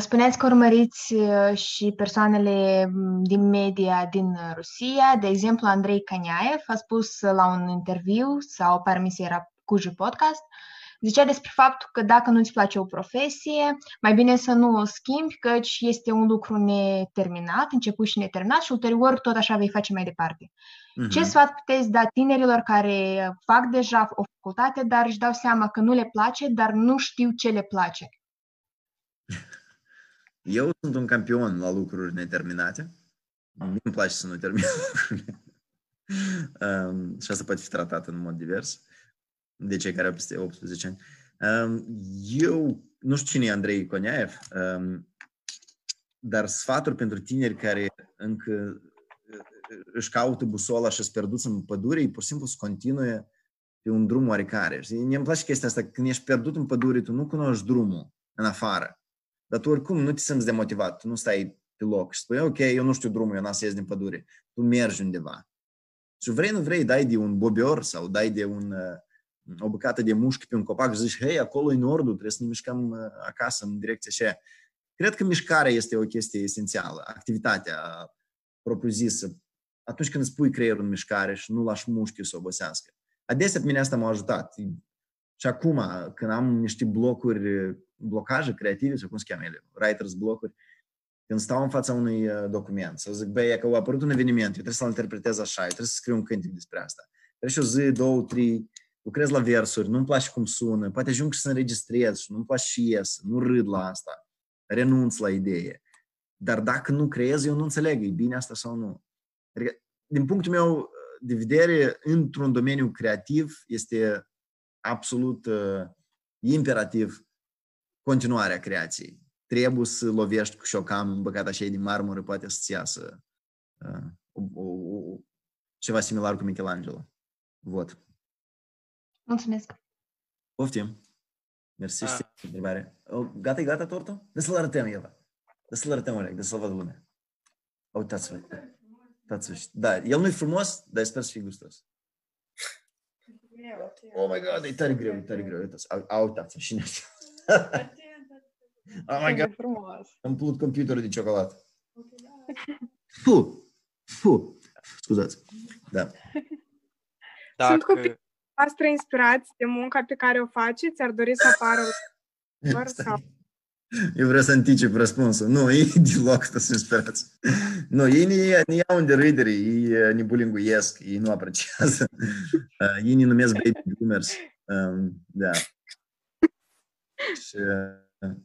Spuneați că urmăriți și persoanele din media din Rusia. De exemplu, Andrei Kaniaev a spus la un interviu, sau parmi se era Cuju podcast, zicea despre faptul că dacă nu-ți place o profesie, mai bine să nu o schimbi, căci este un lucru neterminat, început și neterminat și ulterior tot așa vei face mai departe. Uh-huh. Ce sfat puteți da tinerilor care fac deja o facultate, dar își dau seama că nu le place, dar nu știu ce le place? Eu sunt un campion la lucruri neterminate. Nu-mi place să nu termin lucrurile. Și asta poate fi tratat în mod divers. De cei care au peste 18 ani. Eu nu știu cine e Andrei Kaniaev, dar sfaturi pentru tineri care încă își caută busola și sunt pierduți în pădure, pur și simplu să continue pe un drum oarecare. Mi-e place chestia asta, când ești pierdut în pădure, tu nu cunoști drumul în afară, dar tu oricum nu te simți demotivat, tu nu stai pe loc și spui, ok, eu nu știu drumul, eu n-am să ies din pădure. Tu mergi undeva. Și vrei, nu vrei, dai de un bobior sau dai de o bucată de mușchi pe un copac și zici, hei, acolo e nordul, trebuie să ne mișcăm acasă în direcția aceea. Cred că mișcarea este o chestie esențială, activitatea propriu-zisă. Atunci când îți pui creierul în mișcare și nu lași mușchiul să obosească. Adesea pe mine asta m-a ajutat. Și acum, când am niște blocaje creative, sau cum se cheamă ele, writer's blocuri, când stau în fața unui document, sau zic, băi, că a apărut un eveniment, eu trebuie să-l interpretez așa, eu trebuie să scriu un cântec despre asta. Trebuie și o zi, două, trei, lucrez la versuri, nu-mi place cum sună, poate ajung și să înregistrez și nu-mi place și ies, nu râd la asta, renunț la idee. Dar dacă nu creez, eu nu înțeleg, e bine asta sau nu. Adică, din punctul meu de vedere, într-un domeniu creativ este absolut imperativ continuarea creației. Trebuie să lovești cu șocam în bucata așa de marmură, poate să-ți iasă ceva similar cu Michelangelo. Vot. Mulțumesc. Poftim. Mersi și întrebare. Gata-i gata tortul? De să-l arătăm, Eva. De să-l arătăm, Oleg, de să-l vadă lumea. Uitați-vă. Da, el nu-i frumos, dar sper să fie gustos. Oh my God, e tare greu, e tare greu. Uitați-vă și ne oh my God. Am plut computerul de ciocolată. Fu! Scuzați. Da. Sunt copii. Voastră inspirați de munca pe care o faceți? Ar dori să apară sau... Eu vreau să anticip răspunsul. Nu, ei deloc sunt inspirați. Nu, ei ne iau unde râdere, ei ne bulinguiesc, ei nu apreciază. Ei ne numesc baby boomers. Da. Și,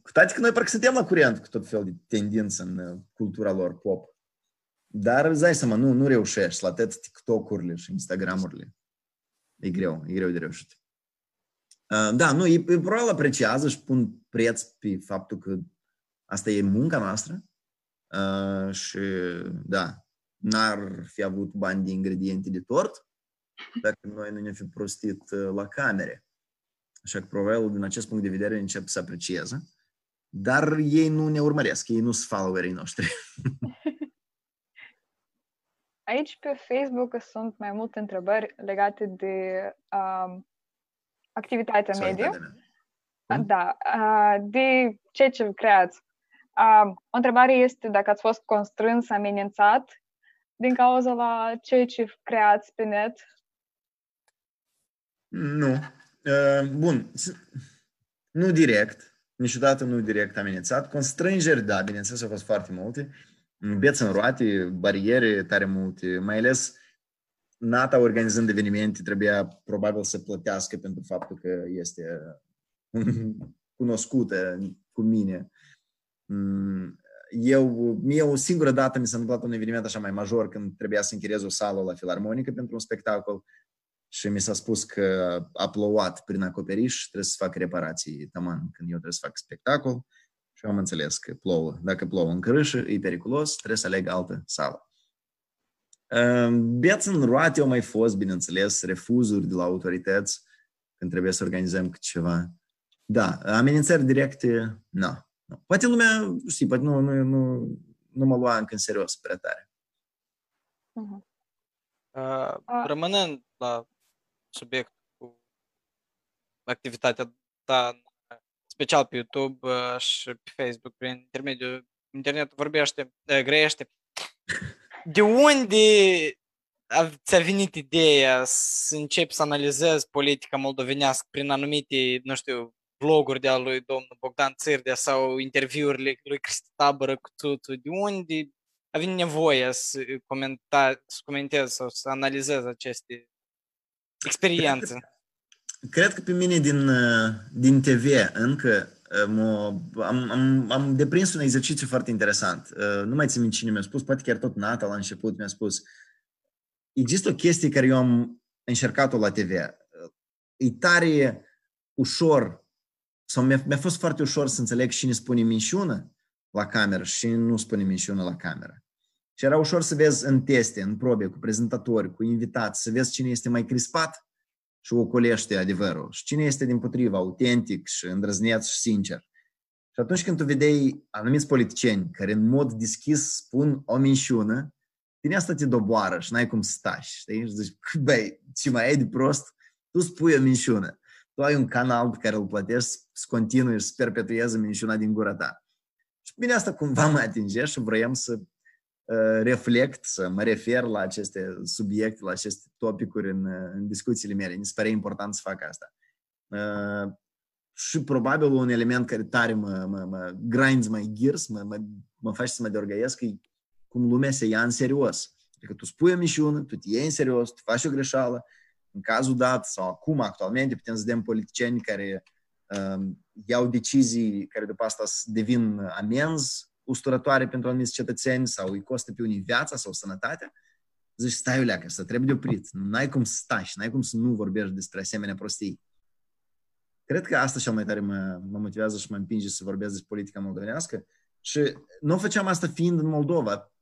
cu toate că noi parcă suntem la curent cu tot felul de tendințe în cultura lor pop. Dar, zai seama, nu reușești la atât TikTok-urile și Instagram-urile. E greu de reușit. Da, nu, ei probabil apreciază și pun preț pe faptul că asta e munca noastră și, da, n-ar fi avut bani de ingrediente de tort dacă noi nu ne-am fi prostit la camere. Așa că, probabil, din acest punct de vedere, încep să aprecieze. Dar ei nu ne urmăresc, ei nu sunt followerii noștri. Aici pe Facebook sunt mai multe întrebări legate de activitatea media. Da, de ceea ce creați. O întrebare este dacă ați fost constrâns, amenințat din cauza la ceea ce creați pe net. Nu. Bun. Nu direct. Niciodată nu direct amenințat. Constrângeri, da, bineînțeles, au fost foarte multe. Beți în roate, bariere tare multe. Mai ales Nata, organizând evenimente, trebuia probabil să plătească pentru faptul că este cunoscută cu mine. Mie o singură dată mi s-a întâmplat un eveniment așa mai major, când trebuia să închiriez o sală la Filarmonică pentru un spectacol și mi s-a spus că a plouat prin acoperiș, trebuie să fac reparații taman când eu trebuie să fac spectacol. Și am înțeles că plouă. Dacă plouă în crâșă, e periculos, trebuie să aleg altă sală. Beați în roate au mai fost, bineînțeles, refuzuri de la autorități când trebuie să organizăm ceva. Da, amenințări directe, nu. Poate lumea, știi, poate nu mă lua încă în serios prea tare. Rămânând la subiect cu activitatea ta, special pe YouTube și pe Facebook, prin intermediul internetul vorbește, grește. De unde ți-a venit ideea să începi să analizezi politica moldovenească prin anumite, nu știu, vloguri de-a lui domnul Bogdan Țirdea sau interviurile lui Cristi Tabără cu Tutu? De unde a venit nevoia să comentezi sau să analizezi aceste experiențe? Cred că pe mine din TV încă am deprins un exercițiu foarte interesant. Nu mai țin cine mi-a spus, poate chiar tot Nata la început mi-a spus. Există o chestie care eu am încercat-o la TV. E tare ușor, sau mi-a fost foarte ușor să înțeleg cine spune minciună la cameră și nu spune minciună la cameră. Și era ușor să vezi în teste, în probe, cu prezentatori, cu invitați, să vezi cine este mai crispat și ocolește adevărul. Și cine este dimpotrivă, autentic și îndrăzneț și sincer. Și atunci când tu vedeai anumiți politicieni care în mod deschis spun o minciună, din asta te doboară și n-ai cum să taci. Știi? Și zici, băi, ce mai ai de prost? Tu spui o minciună. Tu ai un canal pe care îl plătești să continui și să perpetueze minciuna din gura ta. Și bine, asta cumva mă atinge și vroiam să reflect, să mă refer la aceste subiecte, la aceste topicuri în discuțiile mele. Mi se pare important să fac asta. Și probabil un element care tare mă grinds my gears, mă face să mă deorgăiesc, e cum lumea se ia în serios. Adică tu spui o mișună, tu te iei în serios, tu faci o greșeală. În cazul dat sau acum, actualmente, putem să vedem politicieni care iau decizii care după asta devin amenzi usturătoare pentru anumiți cetățeni sau îi costă pe unii viața sau sănătatea, zici, stai, uleacă, să trebuie de oprit. N-ai cum să taci, n-ai cum să nu vorbești despre asemenea prostii. Cred că asta cel mai tare mă motivează și mă împinge să vorbesc despre politica moldovenească. Și nu făceam asta fiind în Moldova.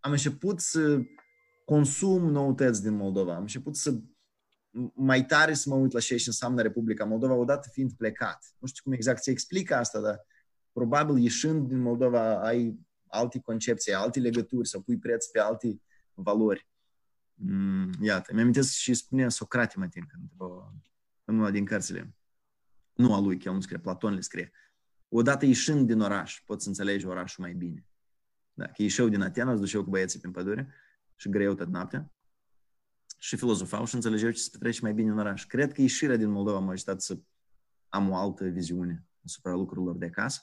Am început să consum noutăți din Moldova. Am început să mai tare să mă uit la ce înseamnă Republica Moldova odată fiind plecat. Nu știu cum exact se explică asta, dar probabil ieșind din Moldova ai alte concepții, alte legături, să pui preț pe alte valori. Iată, mi-am amintesc și spunea Socrate, mă tin, în una din cărțile, nu a lui, chiar nu scrie, Platon le scrie. Odată ieșind din oraș, poți să înțelegi orașul mai bine. Dacă ieșeau din Atena, îți duceau cu băieții prin pădure și grăiau tot noaptea și filozofau și înțelegeau ce se petrece mai bine în oraș. Cred că ieșirea din Moldova m-a ajutat să am o altă viziune asupra lucrurilor de acasă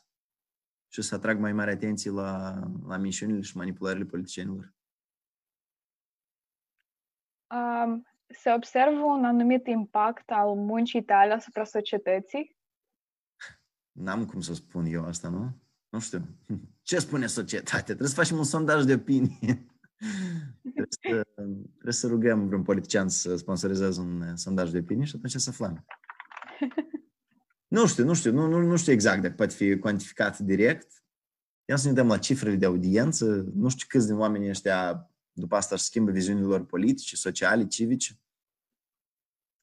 și să atrag mai mare atenție la minciunile și manipulările politicienilor. Se observă un anumit impact al muncii tale asupra societății? N-am cum să spun eu asta, nu? Nu știu. Ce spune societatea? Trebuie să facem un sondaj de opinie. Trebuie să rugăm vreun politician să sponsorizeze un sondaj de opinie și atunci să aflăm. Nu știu exact dacă poate fi cuantificat direct. Ia să ne dăm la cifrele de audiență. Nu știu câți din oamenii ăștia după asta își schimbă viziunile lor politice, sociale, civice.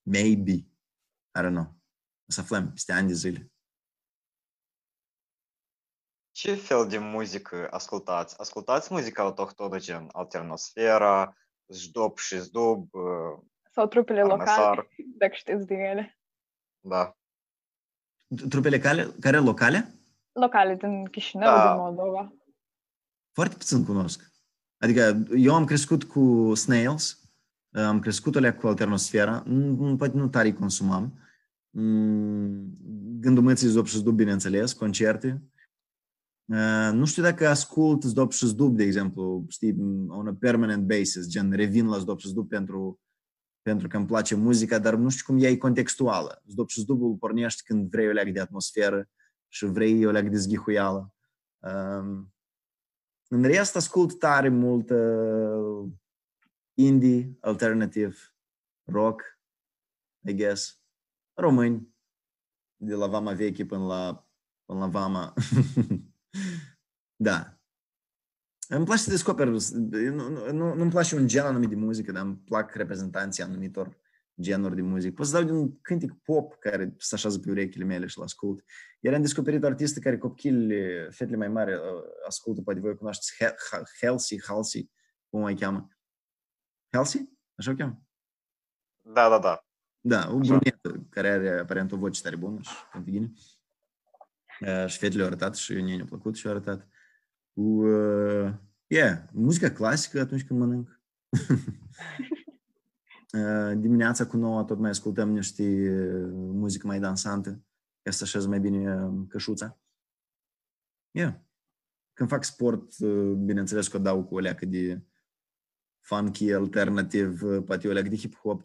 Maybe. I don't know. O să aflăm peste ani de zile. Ce fel de muzică ascultați? Ascultați muzică autohtonă, gen Alternosfera, Zdob și Zdub? Sau trupele locale, dacă știți din ele. Da. Trupele care locale? Locale, din Chișinău, da. Din Moldova. Foarte puțin cunosc. Adică eu am crescut cu Snails, am crescut alea cu Alternosfera, poate nu tare consumam. Gândul mății Zdob și Zdub, bineînțeles, concerte. Nu știu dacă ascult Zdob și Zdub, de exemplu, știi, on a permanent basis, gen revin la Zdob și Zdub pentru că îmi place muzica, dar nu știu cum ea e contextuală. Zdob și Zdub îl pornești când vrei o leagă de atmosferă și vrei o leagă de zghihuială. În rest, ascult tare mult indie, alternative, rock, I guess, români, de la Vama Veche până la Vama. Da. Îmi place să descoper, nu-mi place un gen anumit de muzică, dar îmi plac reprezentanții anumitor genuri de muzică. Pot să dau de un cântic pop care se așează pe urechile mele și-l ascult. Iar am descoperit artiste care copchile, fetele mai mari ascultă, poate voi cunoașteți, Halsey, cum o cheamă? Halsey? Așa o cheamă? Da. Da, o brunetă care are aparent o voce tare bună și cântigine. Și fetele au arătat și mie ne-a plăcut și au arătat. Muzica clasică atunci când mănânc. Dimineața cu 9 tot mai ascultăm niște muzică mai dansantă, ca să așez mai bine cășuța. Când fac sport, bineînțeles că o dau cu o leacă de funky, alternativ, poate o leacă de hip-hop,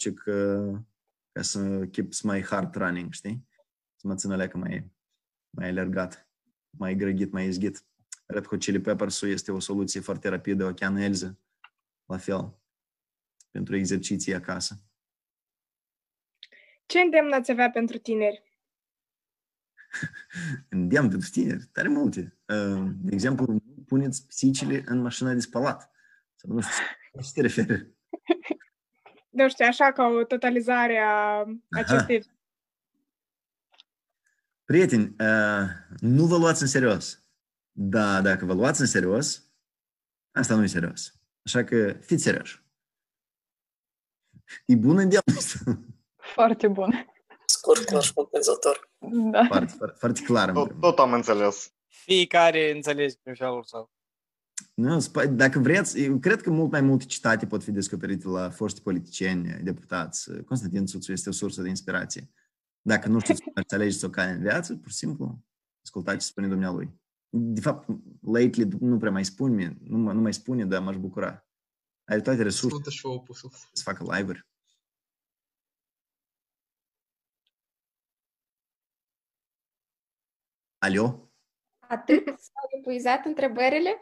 ca să keeps my heart running, știi? Să mă țină leacă mai alergat, mai grăgit, mai izghit. Red Hot Chili Peppers-ul este o soluție foarte rapidă, o cheamă Elza, la fel, pentru exerciții acasă. Ce îndemn ați avea pentru tineri? Îndemn pentru tineri? Tare multe. De exemplu, puneți pisicile în mașina de spălat. Sau nu știu, la ce te referi? Nu știu, așa ca o totalizare a acestei... Prieteni, nu vă luați în serios. Da, dacă vă luați în serios, asta nu e serios. Așa că fiți serioși. E bună ideea asta. Foarte bun. Scurt, nu-și compensător. Da. Foarte clar. Tot am înțeles. Fiecare înțelege prin felul său. Nu, dacă vreți, eu cred că mult mai multe citate pot fi descoperite la foști politicieni, deputați. Constantin Țuțu este o sursă de inspirație. Dacă nu știți să alegeți o cale în viață, pur și simplu, ascultați ce spune dumnealui. De fapt, lately nu prea mai spune, nu mai spune, dar m-aș bucura. Are toate resursele să facă live-uri. Alo? Atât s-au epuizat întrebările?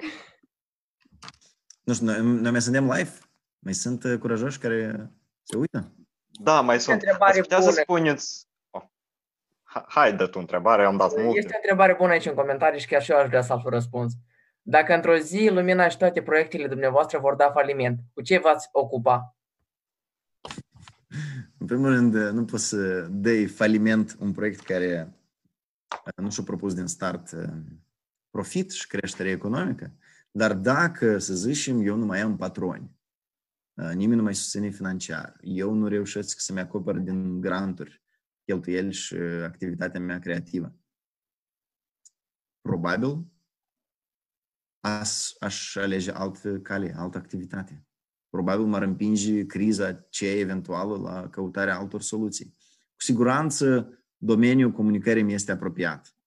Nu știu, noi mai suntem live? Mai sunt curajoși care se uită? Da, mai sunt. Ați putea să spuneți... Hai, dă tu întrebare, am dat multe. Este o întrebare bună aici în comentarii și chiar și eu aș vrea să aflu răspuns. Dacă într-o zi Lumina și toate proiectele dumneavoastră vor da faliment, cu ce v-ați ocupa? În primul rând, nu poți să dai faliment un proiect care nu și-a propus din start profit și creștere economică, dar dacă, să zicem, eu nu mai am patroni, nimeni nu mai susține financiar, eu nu reușesc să-mi acopăr din granturi cheltuieli și activitatea mea creativă. Probabil aș alege altă cale, altă activitate. Probabil m-ar împinge criza aceea eventuală la căutarea altor soluții. Cu siguranță, domeniul comunicării mi este apropiat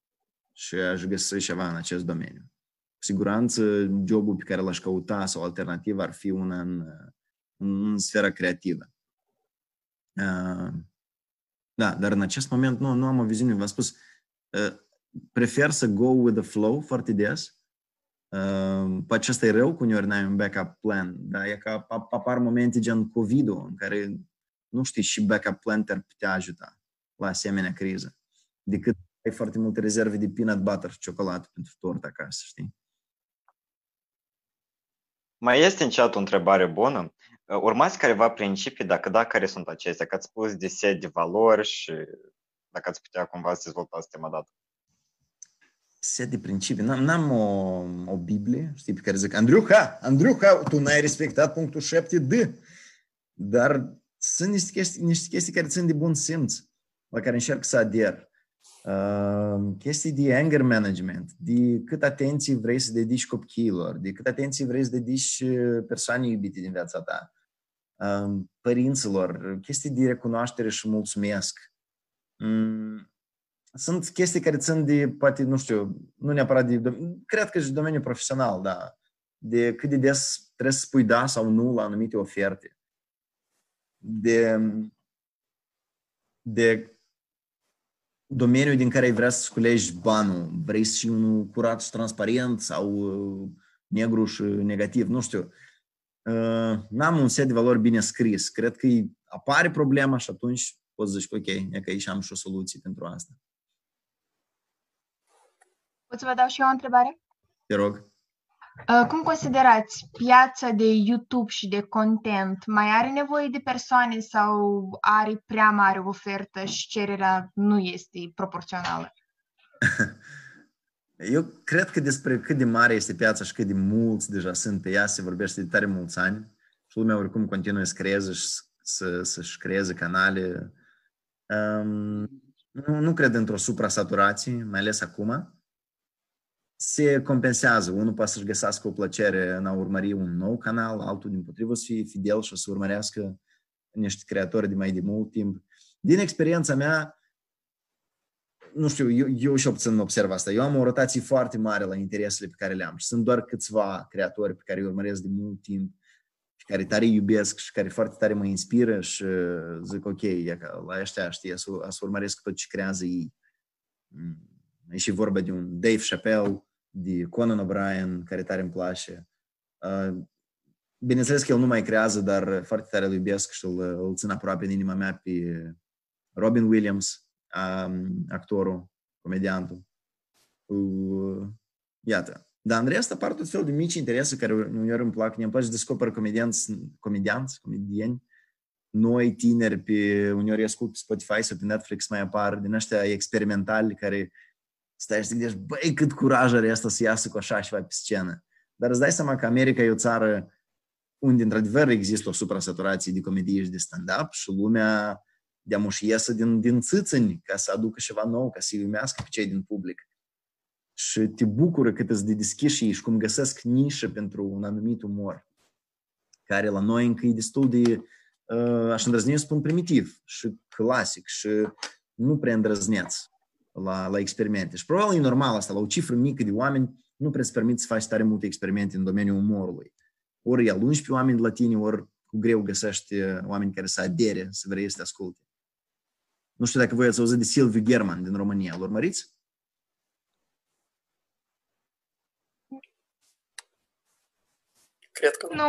și aș găsi ceva în acest domeniu. Cu siguranță, jobul pe care l-aș căuta sau alternativ ar fi una în sfera creativă. Da, dar în acest moment nu am o viziune. V-am spus, prefer să go with the flow foarte des. Poate asta e rău, că uneori n-ai un backup plan, dar e că apar momente gen COVID-ul, în care nu știi și backup plan te-ar putea ajuta la asemenea criză, decât ai foarte multe rezerve de peanut butter și ciocolată pentru tort acasă, știi? Mai este în chat o întrebare bună. Urmați careva principii, dacă da, care sunt acestea? Că ați spus de set de valori și dacă ați putea cumva să dezvoltați tema dată. set de principii. N-am o Biblie, știi, pe care zic, Andriuca, tu n-ai respectat punctul 7D. Dar sunt niște chestii care țin de bun simț, la care încerc să ader. Chestii de anger management, de cât atenție vrei să dedici copiilor, de cât atenție vrei să dedici persoanei iubite din viața ta, părinților, chestii de recunoaștere și mulțumesc. Sunt chestii care țin de, poate, nu știu, nu neapărat de... Cred că și domeniul profesional, da. De cât de des trebuie să spui da sau nu la anumite oferte. De domeniul din care ai vrea să-ți culegi banul. Vrei să fii un curat și transparent sau negru și negativ, nu știu. N-am un set de valori bine scris. Cred că apare problema și atunci poți să zici, ok, e că aici am și o soluție pentru asta. Pot să vă dau și eu o întrebare? Te rog. Cum considerați piața de YouTube și de content? Mai are nevoie de persoane sau are prea mare ofertă și cererea nu este proporțională? Eu cred că despre cât de mare este piața și cât de mulți deja sunt pe ea, se vorbește de tare mulți ani și lumea oricum continuă să creeze și să-și creeze canale. Nu cred într-o supra-saturație, mai ales acum. Se compensează. Unul poate să-și găsească o plăcere în a urmări un nou canal, altul dimpotrivă să fie fidel și să urmărească niște creatori de mai de mult timp. Din experiența mea, nu știu, eu și observ asta. Eu am o rotație foarte mare la interesele pe care le am și sunt doar câțiva creatori pe care îi urmăresc de mult timp, pe care tare îi iubesc și care foarte tare mă inspiră și zic, ok, la ăștia, știi, să urmăresc tot ce creează ei. E și vorba de un Dave Chappelle, de Conan O'Brien, care tare îmi place. Bineînțeles că el nu mai creează, dar foarte tare îl iubesc și îl țin aproape în inima mea pe Robin Williams, actorul, comediantul. Iată. Dar în rest apar tot felul de mici interese care uneori îmi plac. Îmi place să descoper comedieni noi, tineri, uneori ascult pe Spotify sau pe Netflix, mai apar din ăștia experimentali care stai și te gândești, băi, cât curaj are asta să iasă cu așa ceva pe scenă. Dar îți dai seama că America e o țară unde, într-adevăr, există o supra-saturație de comedie și de stand-up și lumea de-a muși iasă din țâțâni ca să aducă ceva nou, ca să-i iumească pe cei din public. Și te bucură cât îți de deschiși ei și cum găsesc nișă pentru un anumit umor, care la noi încă e destul de, aș îndrăzni să spun, primitiv și clasic și nu prea îndrăzneț la experimente. Și probabil e normal asta, la o cifră mică de oameni nu prea îți permit să faci tare multe experimente în domeniul umorului. Ori îi alungi pe oameni la tine, ori cu greu găsești oameni care să adere, să vrei să te asculte. Nu știu dacă voi ați auzit de Silviu German din România. Îl urmăriți? Cred că nu.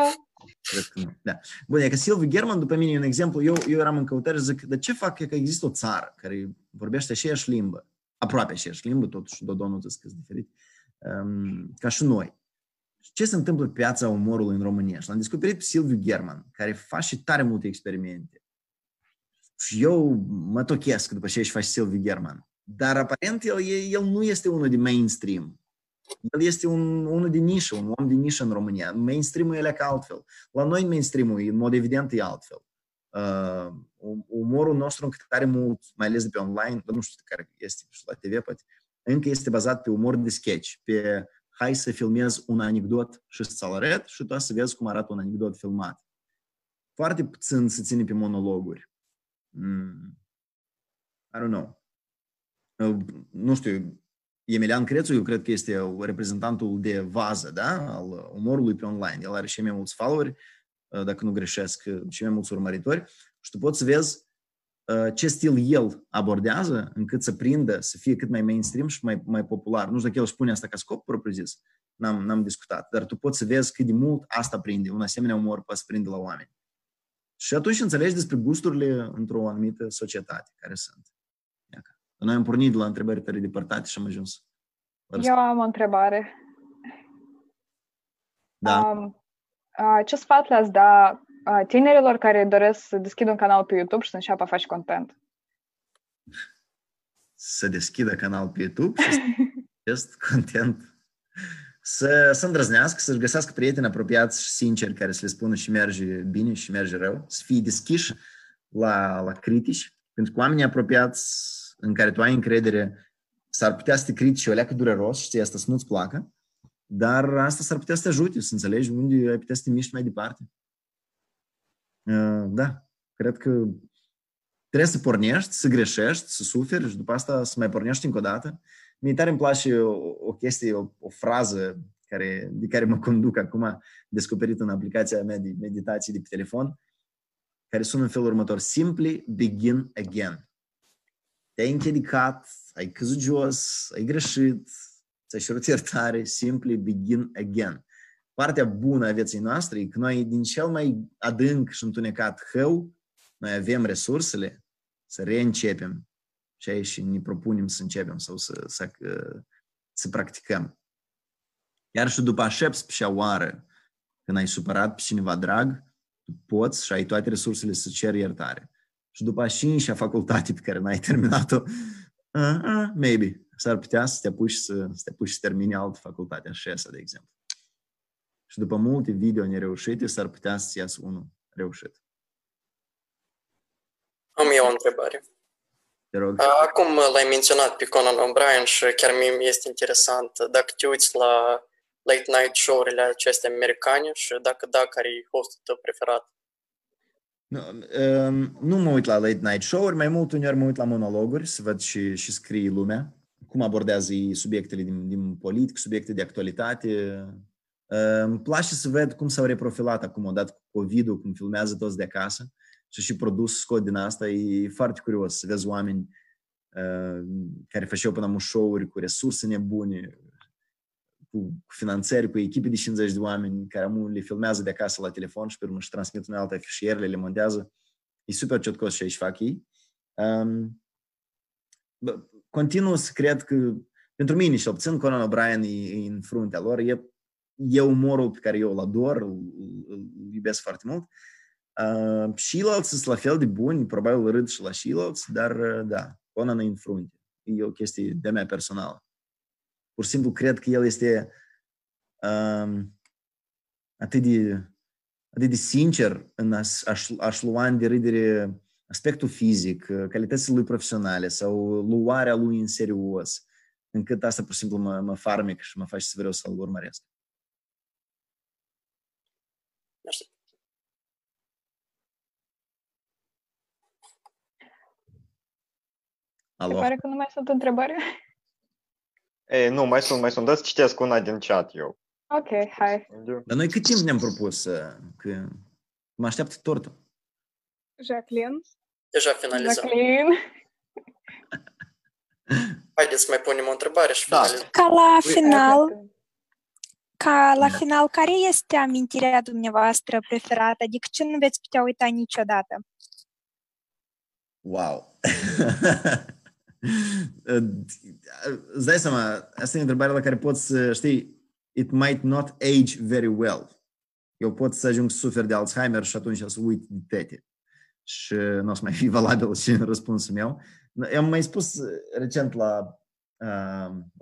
Cred că nu, da. Bun, e că Silviu German, după mine, e un exemplu. Eu eram în căutare și zic, dar ce fac? E că există o țară care vorbește aceeași limbă, aproape aceeași limbă, totuși, Dodonul zic că e diferit, ca și noi. Ce se întâmplă pe piața umorului în România? Și l-am descoperit pe Silviu German, care face tare multe experimente. Și eu mă tochesc după ce își face Silviu German. Dar, aparent, el nu este unul de mainstream. El este unul de nișă, un om de nișă în România. Mainstream-ul e ca altfel. La noi mainstream-ul, în mod evident, e altfel. Umorul nostru încă tare mult, mai ales de pe online, nu știu care este și la TV, poate, încă este bazat pe umor de sketch, pe hai să filmez un anecdot și să-ți-l arăt și tu să vezi cum arată un anecdot filmat. Foarte puțin se ține pe monologuri. I don't know. Nu știu, Emilian Crețu, eu cred că este reprezentantul de vază, da, al umorului pe online. El are și mai mulți followeri, dacă nu greșesc, și mai mulți urmăritori. Și tu poți să vezi ce stil el abordează, încât să prindă, să fie cât mai mainstream și mai popular. Nu știu dacă el își pune asta ca scop propriu-zis, n-am discutat, dar tu poți să vezi cât de mult asta prinde, un asemenea umor poate să prinde la oameni. Și atunci înțelegi despre gusturile într-o anumită societate care sunt. Noi am pornit de la întrebări tare depărtate și am ajuns. Eu am o întrebare. Da. Ce sfat le-ați da tinerilor care doresc să deschidă un canal pe YouTube și să înceapă a face content? Să deschidă canal pe YouTube? acest content, să îndrăznească, să-și găsească prieteni apropiați și sinceri care să le spună și merge bine și merge rău, să fii deschiși la critici, pentru că oamenii apropiați în care tu ai încredere s-ar putea să te critici o leacă dureros, știi, asta să nu-ți placă, dar asta s-ar putea să te ajute, să înțelegi unde ai putea să te miști mai departe. Da, cred că trebuie să pornești, să greșești, să suferi și după asta să mai pornești încă o dată. Mie tare îmi place o chestie, o frază de care mă conduc acum, descoperită în aplicația mea de meditații de pe telefon, care sună în felul următor. Simply begin again. Te-ai închedicat, ai căzut jos, ai greșit, ți-ai cerut iertare, simply begin again. Partea bună a vieții noastre e că noi din cel mai adânc și întunecat hău, noi avem resursele să reîncepem și aici ne propunem să începem sau să practicăm. Iar și după a 17-a oară, când ai supărat pe cineva drag, tu poți și ai toate resursele să ceri iertare. Și după a 5-a facultate pe care n-ai terminat-o, maybe, s-ar putea să te apuci să termini altă facultate, a 6-a, de exemplu. Și după multe video nereușite, s-ar putea să-ți iasă unul reușit. Am eu o întrebare. Acum l-ai menționat pe Conan O'Brien și chiar mie este interesant. Dacă te uiți la late night show-urile acestea americane și dacă care e hostul tău preferat? Nu mă uit la late night show-uri, mai mult uneori mă uit la monologuri, să văd și scrie lumea, cum abordează ei subiectele din politic, subiecte de actualitate. Îmi place să văd cum s-au reprofilat acum, odată cu COVID-ul, cum filmează toți de acasă. Și produs scot din asta, e foarte curios să vezi oameni care făceau până acum show-uri cu resurse nebune, cu finanțări, cu echipe de 50 de oameni care amu le filmează de acasă la telefon și pe urmă își transmit în alte fișierele, le montează. E super ciotcos ce aici fac ei. Continuu să cred că, pentru mine și obțin, Conan O'Brien e în fruntea lor. E umorul pe care eu îl ador, îl iubesc foarte mult. Șilalți sunt la fel de buni, probabil râd și la șilalți, dar da, Conan e în frunte. E o chestie de-a mea personală. Pur și simplu cred că el este atât de sincer în a-și lua în deridere aspectul fizic, calitățile lui profesionale sau luarea lui în serios, încât asta pur și simplu mă farmec și mă face să vreau să-l urmăresc. Alo. Se pare că nu mai sunt întrebări? Ei, nu, mai sunt. Dați citesc una din chat eu. Ok, hai. Dar noi cât timp ne-am propus? Că mă așteaptă tortul. Jacqueline? Deja finalizăm. Jacqueline? Haideți să mai punem o întrebare și finalizăm. Ca la final, care este amintirea dumneavoastră preferată? Adică ce nu veți putea uita niciodată? Wow! Îți dai seama, asta e întrebarea la care poți să, știi, it might not age very well. Eu pot să ajung să sufer de Alzheimer și atunci să uit de tete. Și nu o să mai fi valabil și răspunsul meu. Eu am mai spus recent la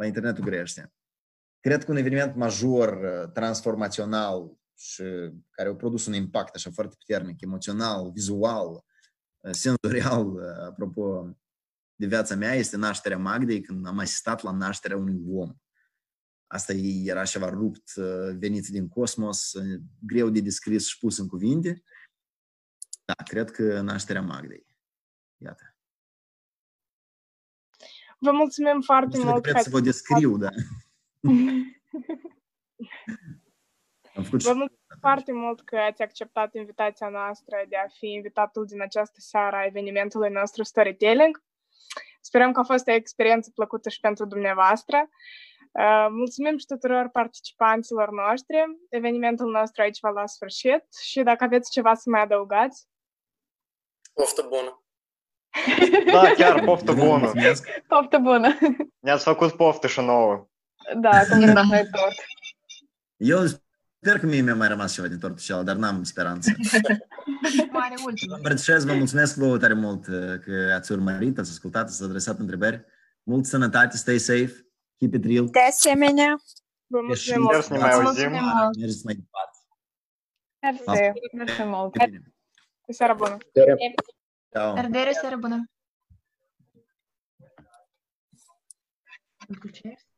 Internetul Greșește. Cred că un eveniment major, transformațional și care a produs un impact așa foarte puternic, emoțional, vizual, senzorial, apropo, de viața mea, este nașterea Magdei, când am asistat la nașterea unui om. Asta era ceva rupt, venit din cosmos, greu de descris și pus în cuvinte. Da, cred că nașterea Magdei. Iată. Vă mulțumim foarte mult. Cred să vă descriu, da. Vă mulțumim foarte mult că ați acceptat invitația noastră de a fi invitatul din această seară a evenimentului nostru Storytelling. Sperăm că a fost o experiență plăcută și pentru dumneavoastră. Mulțumim și tuturor participanților noștri. Evenimentul nostru aici va lua sfârșit și dacă aveți ceva să mai adăugați. Poftă bună! Da, chiar poftă bună! Poftă bună! Ne-ați făcut poftă și nouă! Da, cum vreți mai tot! Eu sper că mie mi-a mai rămas ceva din tortul celălalt, dar n-am speranță. Mare ultimă. Îmbrățișez, vă mulțumesc vouă tare mult că ați urmărit, ați ascultat, ați adresat întrebări. Mult sănătate, stay safe Keep it real. De asemenea, vă mulțumim mult. Mersi, ne mai auzim. Mersi mai departe. Mersi mult. O seară bună. Ardere, o seară bună. Încuceți?